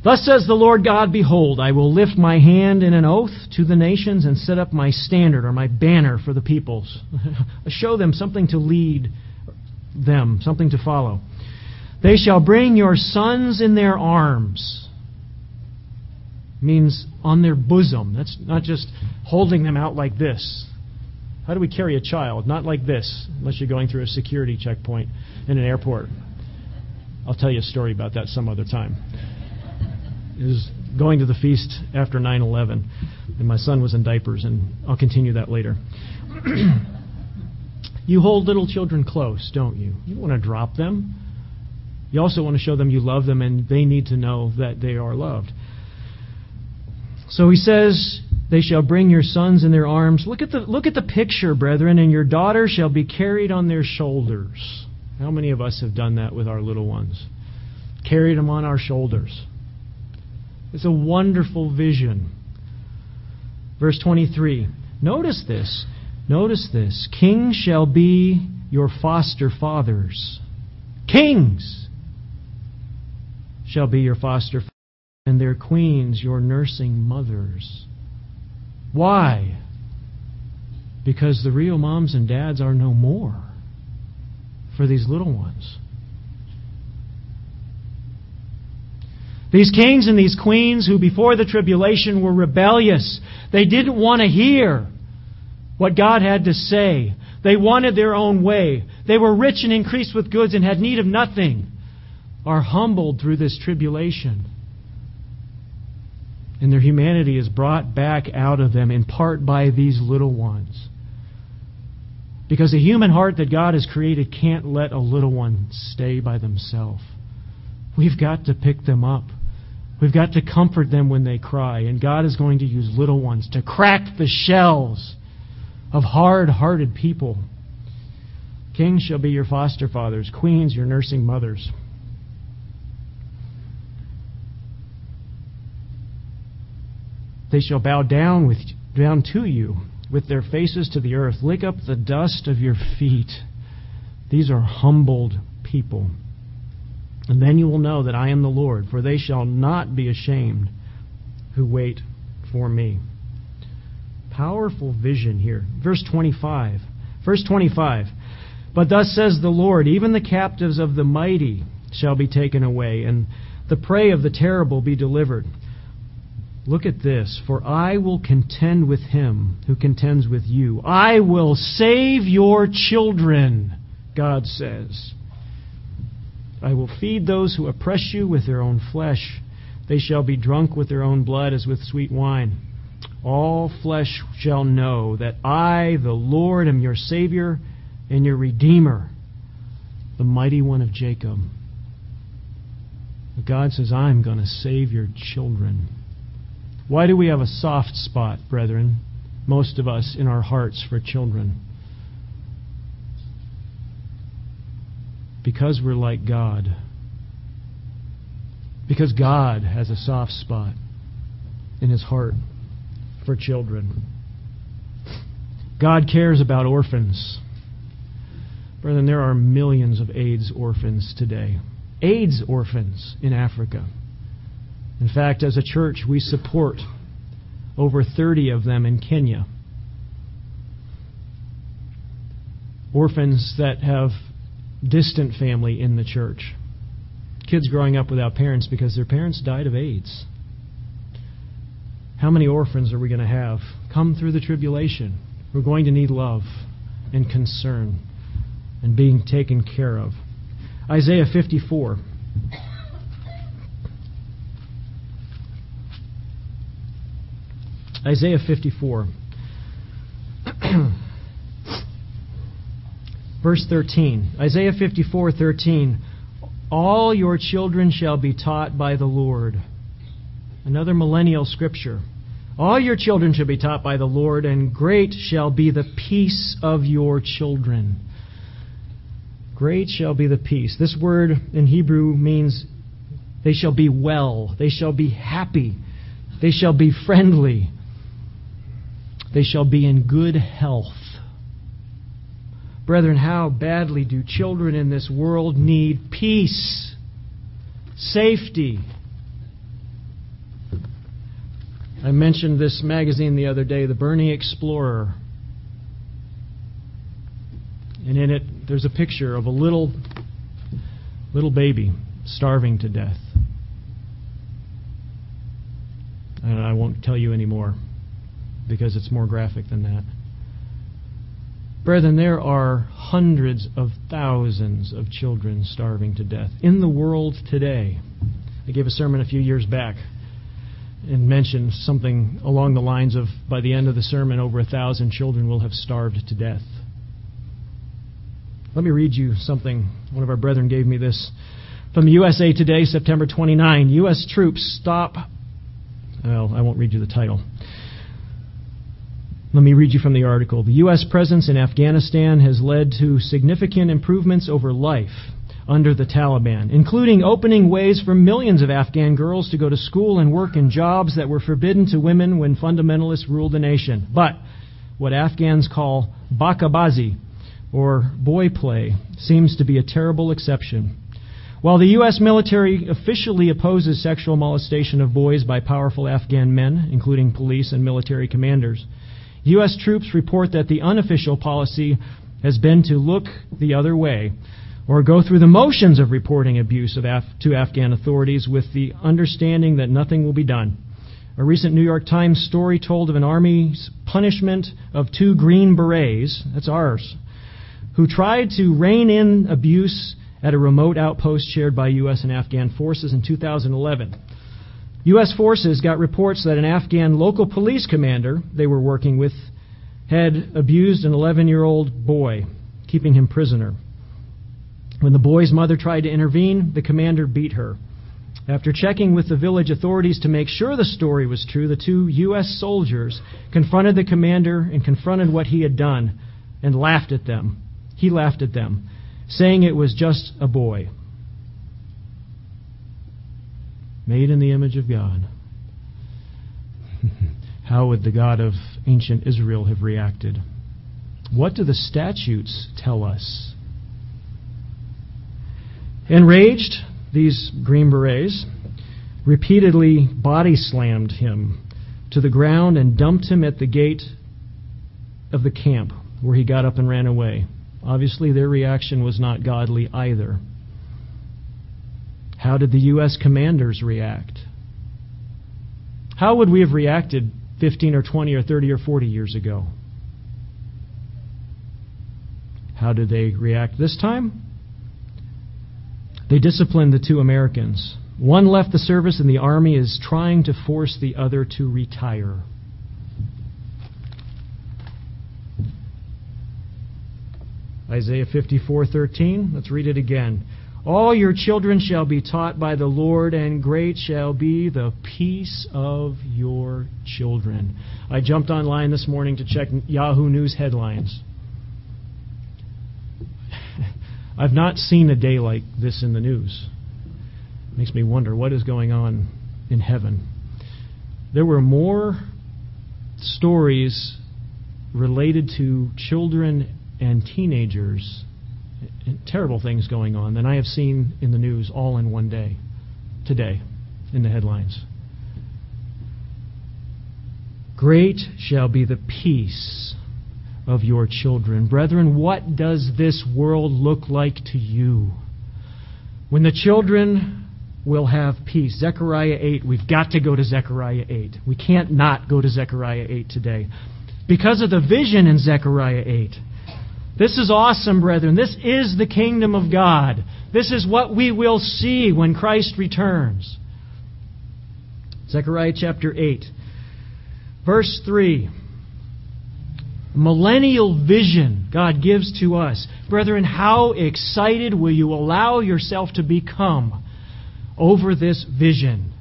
Thus says the Lord God, behold, I will lift my hand in an oath to the nations and set up my standard or my banner for the peoples. Show them something to lead them, something to follow. They shall bring your sons in their arms. Means on their bosom. That's not just holding them out like this. How do we carry a child? Not like this, unless you're going through a security checkpoint in an airport. I'll tell you a story about that some other time. It was going to the feast after nine eleven, and my son was in diapers, and I'll continue that later. You hold little children close, don't you? You don't want to drop them. You also want to show them you love them, and they need to know that they are loved. So he says, they shall bring your sons in their arms. Look at the look at the picture, brethren, and your daughters shall be carried on their shoulders. How many of us have done that with our little ones? Carried them on our shoulders. It's a wonderful vision. Verse twenty-three. Notice this. Notice this. Kings shall be your foster fathers. Kings shall be your foster fathers, and their queens your nursing mothers. Why? Because the real moms and dads are no more for these little ones. These kings and these queens who before the tribulation were rebellious. They didn't want to hear what God had to say. They wanted their own way. They were rich and increased with goods and had need of nothing, are humbled through this tribulation. And their humanity is brought back out of them in part by these little ones. Because the human heart that God has created can't let a little one stay by themselves. We've got to pick them up. We've got to comfort them when they cry. And God is going to use little ones to crack the shells of hard-hearted people. Kings shall be your foster fathers, queens your nursing mothers. They shall bow down with down to you with their faces to the earth. Lick up the dust of your feet. These are humbled people. And then you will know that I am the Lord, for they shall not be ashamed who wait for me. Powerful vision here. Verse twenty-five. Verse twenty-five. But thus says the Lord, even the captives of the mighty shall be taken away, and the prey of the terrible be delivered. Look at this. For I will contend with him who contends with you. I will save your children, God says. I will feed those who oppress you with their own flesh. They shall be drunk with their own blood as with sweet wine. All flesh shall know that I, the Lord, am your Savior and your Redeemer, the Mighty One of Jacob. But God says, I'm going to save your children. Why do we have a soft spot, brethren, most of us, in our hearts for children? Because we're like God. Because God has a soft spot in his heart for children. God cares about orphans. Brethren, there are millions of AIDS orphans today. AIDS orphans in Africa. In fact, as a church, we support over thirty of them in Kenya. Orphans that have distant family in the church. Kids growing up without parents because their parents died of AIDS. How many orphans are we going to have come through the tribulation? We're going to need love and concern and being taken care of. Isaiah fifty-four. Isaiah fifty-four. Verse thirteen. Isaiah fifty-four, thirteen. All your children shall be taught by the Lord. Another millennial scripture. All your children shall be taught by the Lord, and great shall be the peace of your children. Great shall be the peace. This word in Hebrew means they shall be well. They shall be happy. They shall be friendly. They shall be in good health. Brethren, how badly do children in this world need peace, safety? I mentioned this magazine the other day, the Bernie Explorer. And in it, there's a picture of a little, little baby starving to death. And I won't tell you anymore because it's more graphic than that. Brethren, there are hundreds of thousands of children starving to death in the world today. I gave a sermon a few years back and mentioned something along the lines of, by the end of the sermon, over a thousand children will have starved to death. Let me read you something. One of our brethren gave me this. From U S A Today, September twenty-ninth, U S troops stop... Well, I won't read you the title. Let me read you from the article. The U S presence in Afghanistan has led to significant improvements over life under the Taliban, including opening ways for millions of Afghan girls to go to school and work in jobs that were forbidden to women when fundamentalists ruled the nation. But what Afghans call bakabazi, or boy play, seems to be a terrible exception. While the U S military officially opposes sexual molestation of boys by powerful Afghan men, including police and military commanders, U S troops report that the unofficial policy has been to look the other way or go through the motions of reporting abuse of Af- to Afghan authorities with the understanding that nothing will be done. A recent New York Times story told of an Army's punishment of two Green Berets, that's ours, who tried to rein in abuse at a remote outpost shared by U S and Afghan forces in two thousand eleven. U S forces got reports that an Afghan local police commander they were working with had abused an eleven-year-old boy, keeping him prisoner. When the boy's mother tried to intervene, the commander beat her. After checking with the village authorities to make sure the story was true, the two U S soldiers confronted the commander and confronted what he had done and laughed at them. He laughed at them, saying it was just a boy. Made in the image of God. How would the God of ancient Israel have reacted? What do the statutes tell us? Enraged, these Green Berets repeatedly body slammed him to the ground and dumped him at the gate of the camp, where he got up and ran away. Obviously, their reaction was not godly either. How did the U S commanders react? How would we have reacted fifteen or twenty or thirty or forty years ago? How did they react this time? They disciplined the two Americans. One left the service, and the Army is trying to force the other to retire. Isaiah fifty-four thirteen. Let's read it again. All your children shall be taught by the Lord, and great shall be the peace of your children. I jumped online this morning to check Yahoo News headlines. I've not seen a day like this in the news. It makes me wonder what is going on in heaven. There were more stories related to children and teenagers, and terrible things going on, than I have seen in the news all in one day, today, in the headlines. Great shall be the peace of your children. Brethren, what does this world look like to you? When the children will have peace. Zechariah eight, we've got to go to Zechariah eight. We can't not go to Zechariah eight today, because of the vision in Zechariah eight. This is awesome, brethren. This is the kingdom of God. This is what we will see when Christ returns. Zechariah chapter eight, verse three. Millennial vision God gives to us. Brethren, how excited will you allow yourself to become over this vision?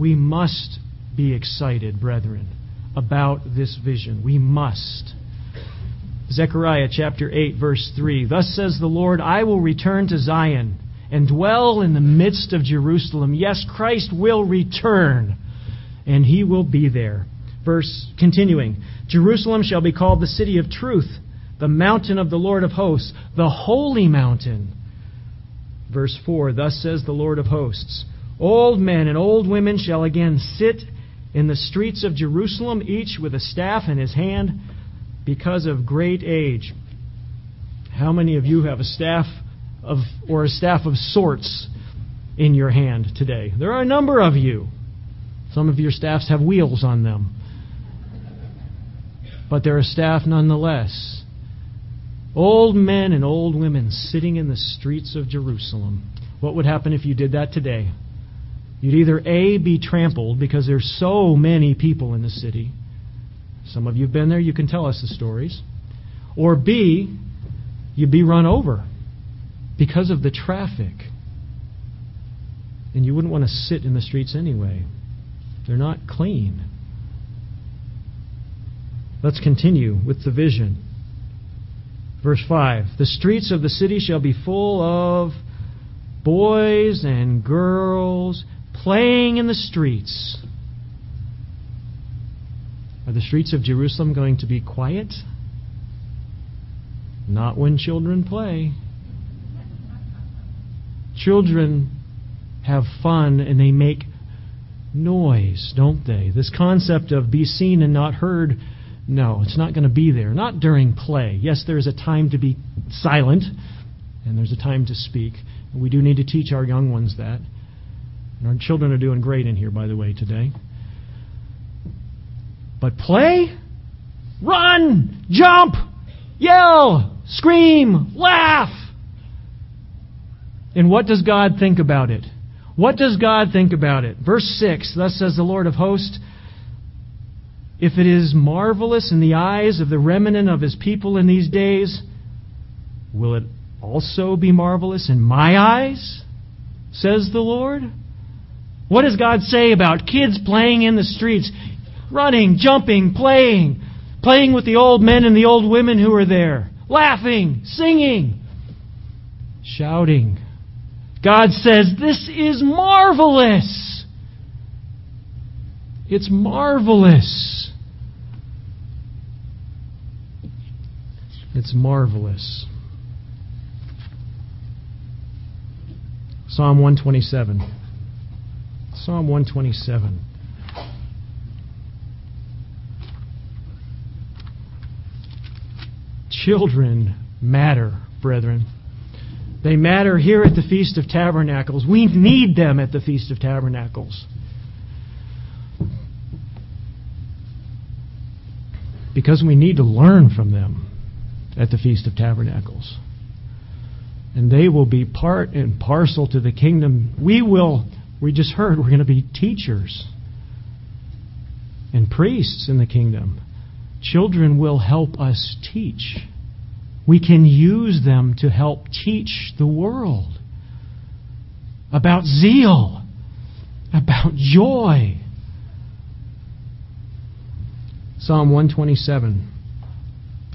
We must be excited, brethren, about this vision. We must. Zechariah chapter eight, verse three. Thus says the Lord, I will return to Zion and dwell in the midst of Jerusalem. Yes, Christ will return, and he will be there. Verse continuing, Jerusalem shall be called the city of truth, the mountain of the Lord of hosts, the holy mountain. Verse four, thus says the Lord of hosts, old men and old women shall again sit in the streets of Jerusalem, each with a staff in his hand, because of great age. How many of you have a staff of or a staff of sorts in your hand today? There are a number of you. Some of your staffs have wheels on them. But they're a staff nonetheless. Old men and old women sitting in the streets of Jerusalem. What would happen if you did that today? You'd either A, be trampled, because there's so many people in the city. Some of you have been there. You can tell us the stories. Or B, you'd be run over because of the traffic. And you wouldn't want to sit in the streets anyway. They're not clean. Let's continue with the vision. Verse five. The streets of the city shall be full of boys and girls playing in the streets. Are the streets of Jerusalem going to be quiet? Not when children play. Children have fun and they make noise, don't they? This concept of be seen and not heard, no, it's not going to be there. Not during play. Yes, there is a time to be silent and there's a time to speak. And we do need to teach our young ones that. And our children are doing great in here, by the way, today. But play, run, jump, yell, scream, laugh. And what does God think about it? What does God think about it? Verse six, thus says the Lord of hosts, if it is marvelous in the eyes of the remnant of his people in these days, will it also be marvelous in my eyes, says the Lord? What does God say about kids playing in the streets? Running, jumping, playing, playing with the old men and the old women who are there, laughing, singing, shouting. God says, this is marvelous It's marvelous. It's marvelous. Psalm one twenty-seven. Psalm one twenty-seven. Children matter, brethren. They matter here at the Feast of Tabernacles. We need them at the Feast of Tabernacles. Because we need to learn from them at the Feast of Tabernacles. And they will be part and parcel to the kingdom. We will, we just heard, we're going to be teachers and priests in the kingdom. Children will help us teach. We can use them to help teach the world about zeal, about joy. Psalm one twenty-seven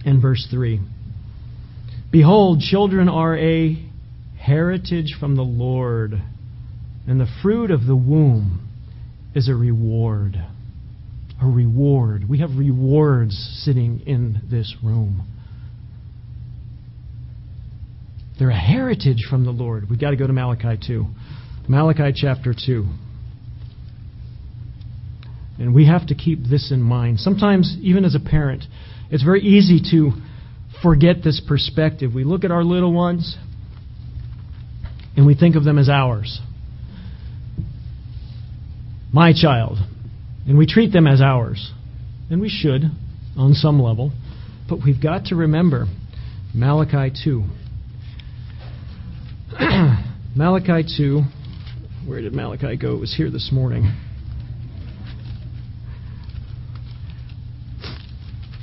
and verse three. Behold, children are a heritage from the Lord, and the fruit of the womb is a reward. A reward. We have rewards sitting in this room. They're a heritage from the Lord. We've got to go to Malachi two. Malachi chapter two. And we have to keep this in mind. Sometimes, even as a parent, it's very easy to forget this perspective. We look at our little ones and we think of them as ours. My child. And we treat them as ours. And we should, on some level. But we've got to remember Malachi two. Malachi two. Where did Malachi go? It was here this morning.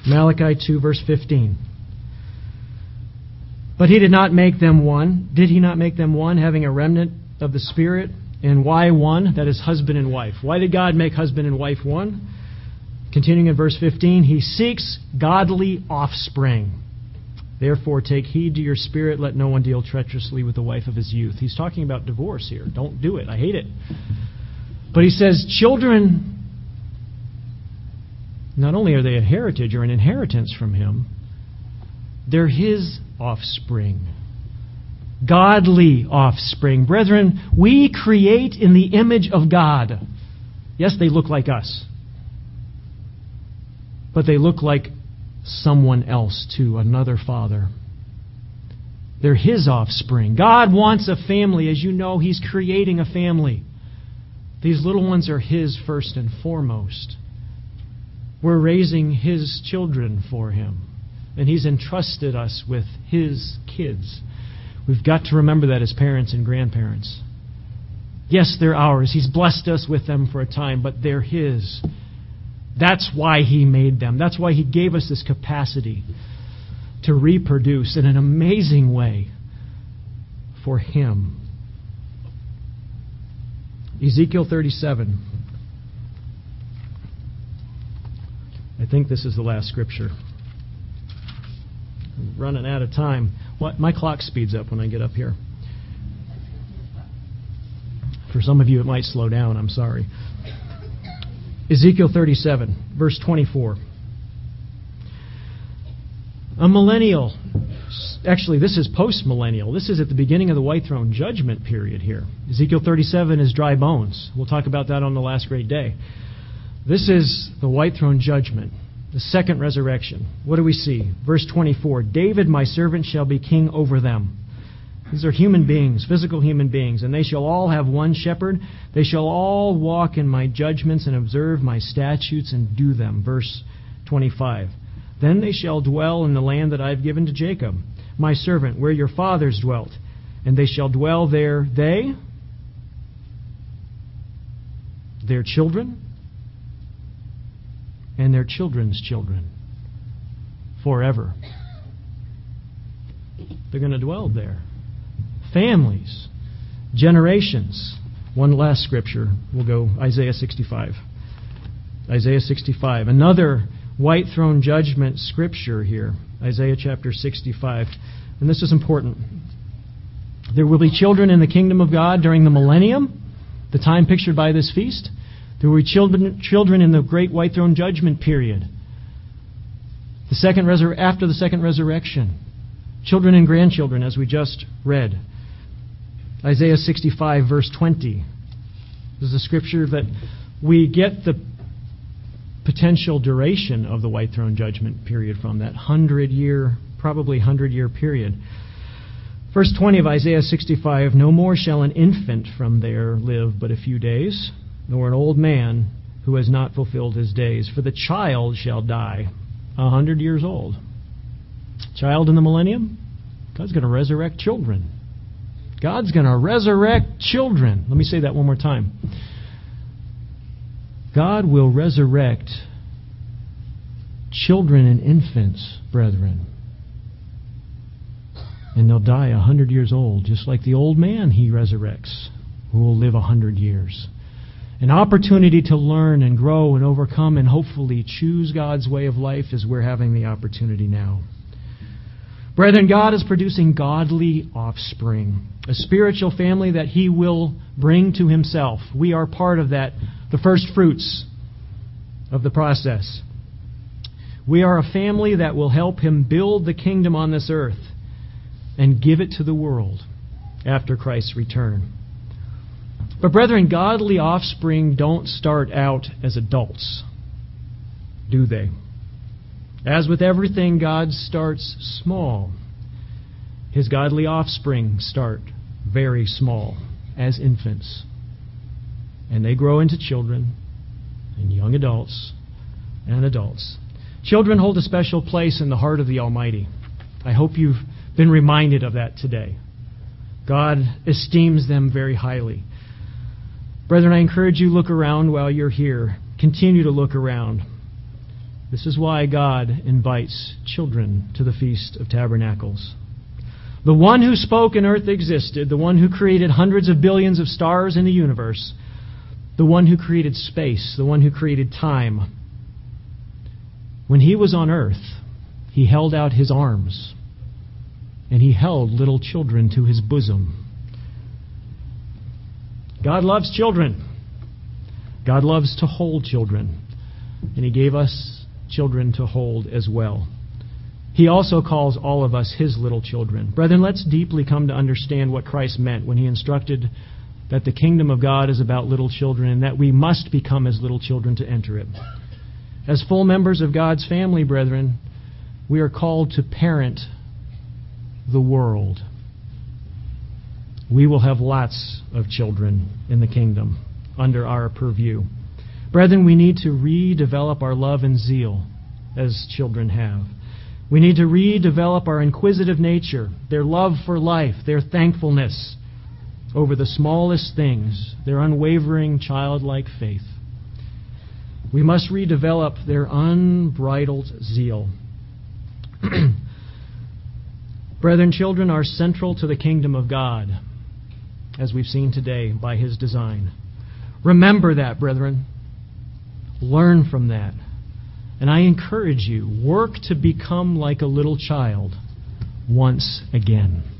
Malachi two, verse fifteen. But he did not make them one. Did he not make them one, having a remnant of the Spirit? And why one? That is husband and wife. Why did God make husband and wife one? Continuing in verse fifteen, he seeks godly offspring. Therefore, take heed to your spirit. Let no one deal treacherously with the wife of his youth. He's talking about divorce here. Don't do it. I hate it. But he says, children, not only are they a heritage or an inheritance from him, they're his offspring. Godly offspring. Brethren, we create in the image of God. Yes, they look like us. But they look like someone else too, another father. They're his offspring. God wants a family. As you know, he's creating a family. These little ones are his first and foremost. We're raising his children for him. And he's entrusted us with his kids. We've got to remember that as parents and grandparents. Yes, they're ours. He's blessed us with them for a time, but they're his. That's why he made them. That's why he gave us this capacity to reproduce in an amazing way for him. Ezekiel thirty-seven. I think this is the last scripture. I'm running out of time. What? My clock speeds up when I get up here. For some of you, it might slow down. I'm sorry. Ezekiel thirty-seven, verse twenty-four. A millennial. Actually, this is post-millennial. This is at the beginning of the White Throne judgment period here. Ezekiel thirty-seven is dry bones. We'll talk about that on the last great day. This is the White Throne judgment, the second resurrection. What do we see? Verse twenty-four, David, my servant, shall be king over them. These are human beings, physical human beings, and they shall all have one shepherd. They shall all walk in my judgments and observe my statutes and do them. Verse twenty-five, then they shall dwell in the land that I have given to Jacob, my servant, where your fathers dwelt, and they shall dwell there, they, their children, and their children's children forever. They're going to dwell there. Families, generations. One last scripture. We'll go Isaiah sixty-five. Isaiah sixty-five. Another White Throne judgment scripture here. Isaiah chapter sixty-five. And this is important. There will be children in the kingdom of God during the millennium, the time pictured by this feast. who were children, children in the great White Throne judgment period, the second resur- after the second resurrection, children and grandchildren, as we just read. Isaiah sixty-five, verse twenty. This is a scripture that we get the potential duration of the White Throne judgment period from, that hundred-year, probably hundred-year period. Verse twenty of Isaiah sixty-five, no more shall an infant from there live but a few days, nor an old man who has not fulfilled his days. For the child shall die a hundred years old. Child in the millennium? God's going to resurrect children. God's going to resurrect children. Let me say that one more time. God will resurrect children and infants, brethren. And they'll die a hundred years old, just like the old man he resurrects, who will live a hundred years. An opportunity to learn and grow and overcome and hopefully choose God's way of life as we're having the opportunity now. Brethren, God is producing godly offspring, a spiritual family that he will bring to himself. We are part of that, the first fruits of the process. We are a family that will help him build the kingdom on this earth and give it to the world after Christ's return. But brethren, godly offspring don't start out as adults, do they? As with everything, God starts small. His godly offspring start very small, as infants. And they grow into children, and young adults, and adults. Children hold a special place in the heart of the Almighty. I hope you've been reminded of that today. God esteems them very highly. Brethren, I encourage you, look around while you're here. Continue to look around. This is why God invites children to the Feast of Tabernacles. The one who spoke and earth existed, the one who created hundreds of billions of stars in the universe, the one who created space, the one who created time. When he was on earth, he held out his arms, and he held little children to his bosom. God loves children. God loves to hold children. And he gave us children to hold as well. He also calls all of us his little children. Brethren, let's deeply come to understand what Christ meant when he instructed that the kingdom of God is about little children and that we must become as little children to enter it. As full members of God's family, brethren, we are called to parent the world. We will have lots of children in the kingdom under our purview. Brethren, we need to redevelop our love and zeal as children have. We need to redevelop our inquisitive nature, their love for life, their thankfulness over the smallest things, their unwavering childlike faith. We must redevelop their unbridled zeal. Brethren, children are central to the kingdom of God, as we've seen today by his design. Remember that, brethren. Learn from that. And I encourage you, work to become like a little child once again.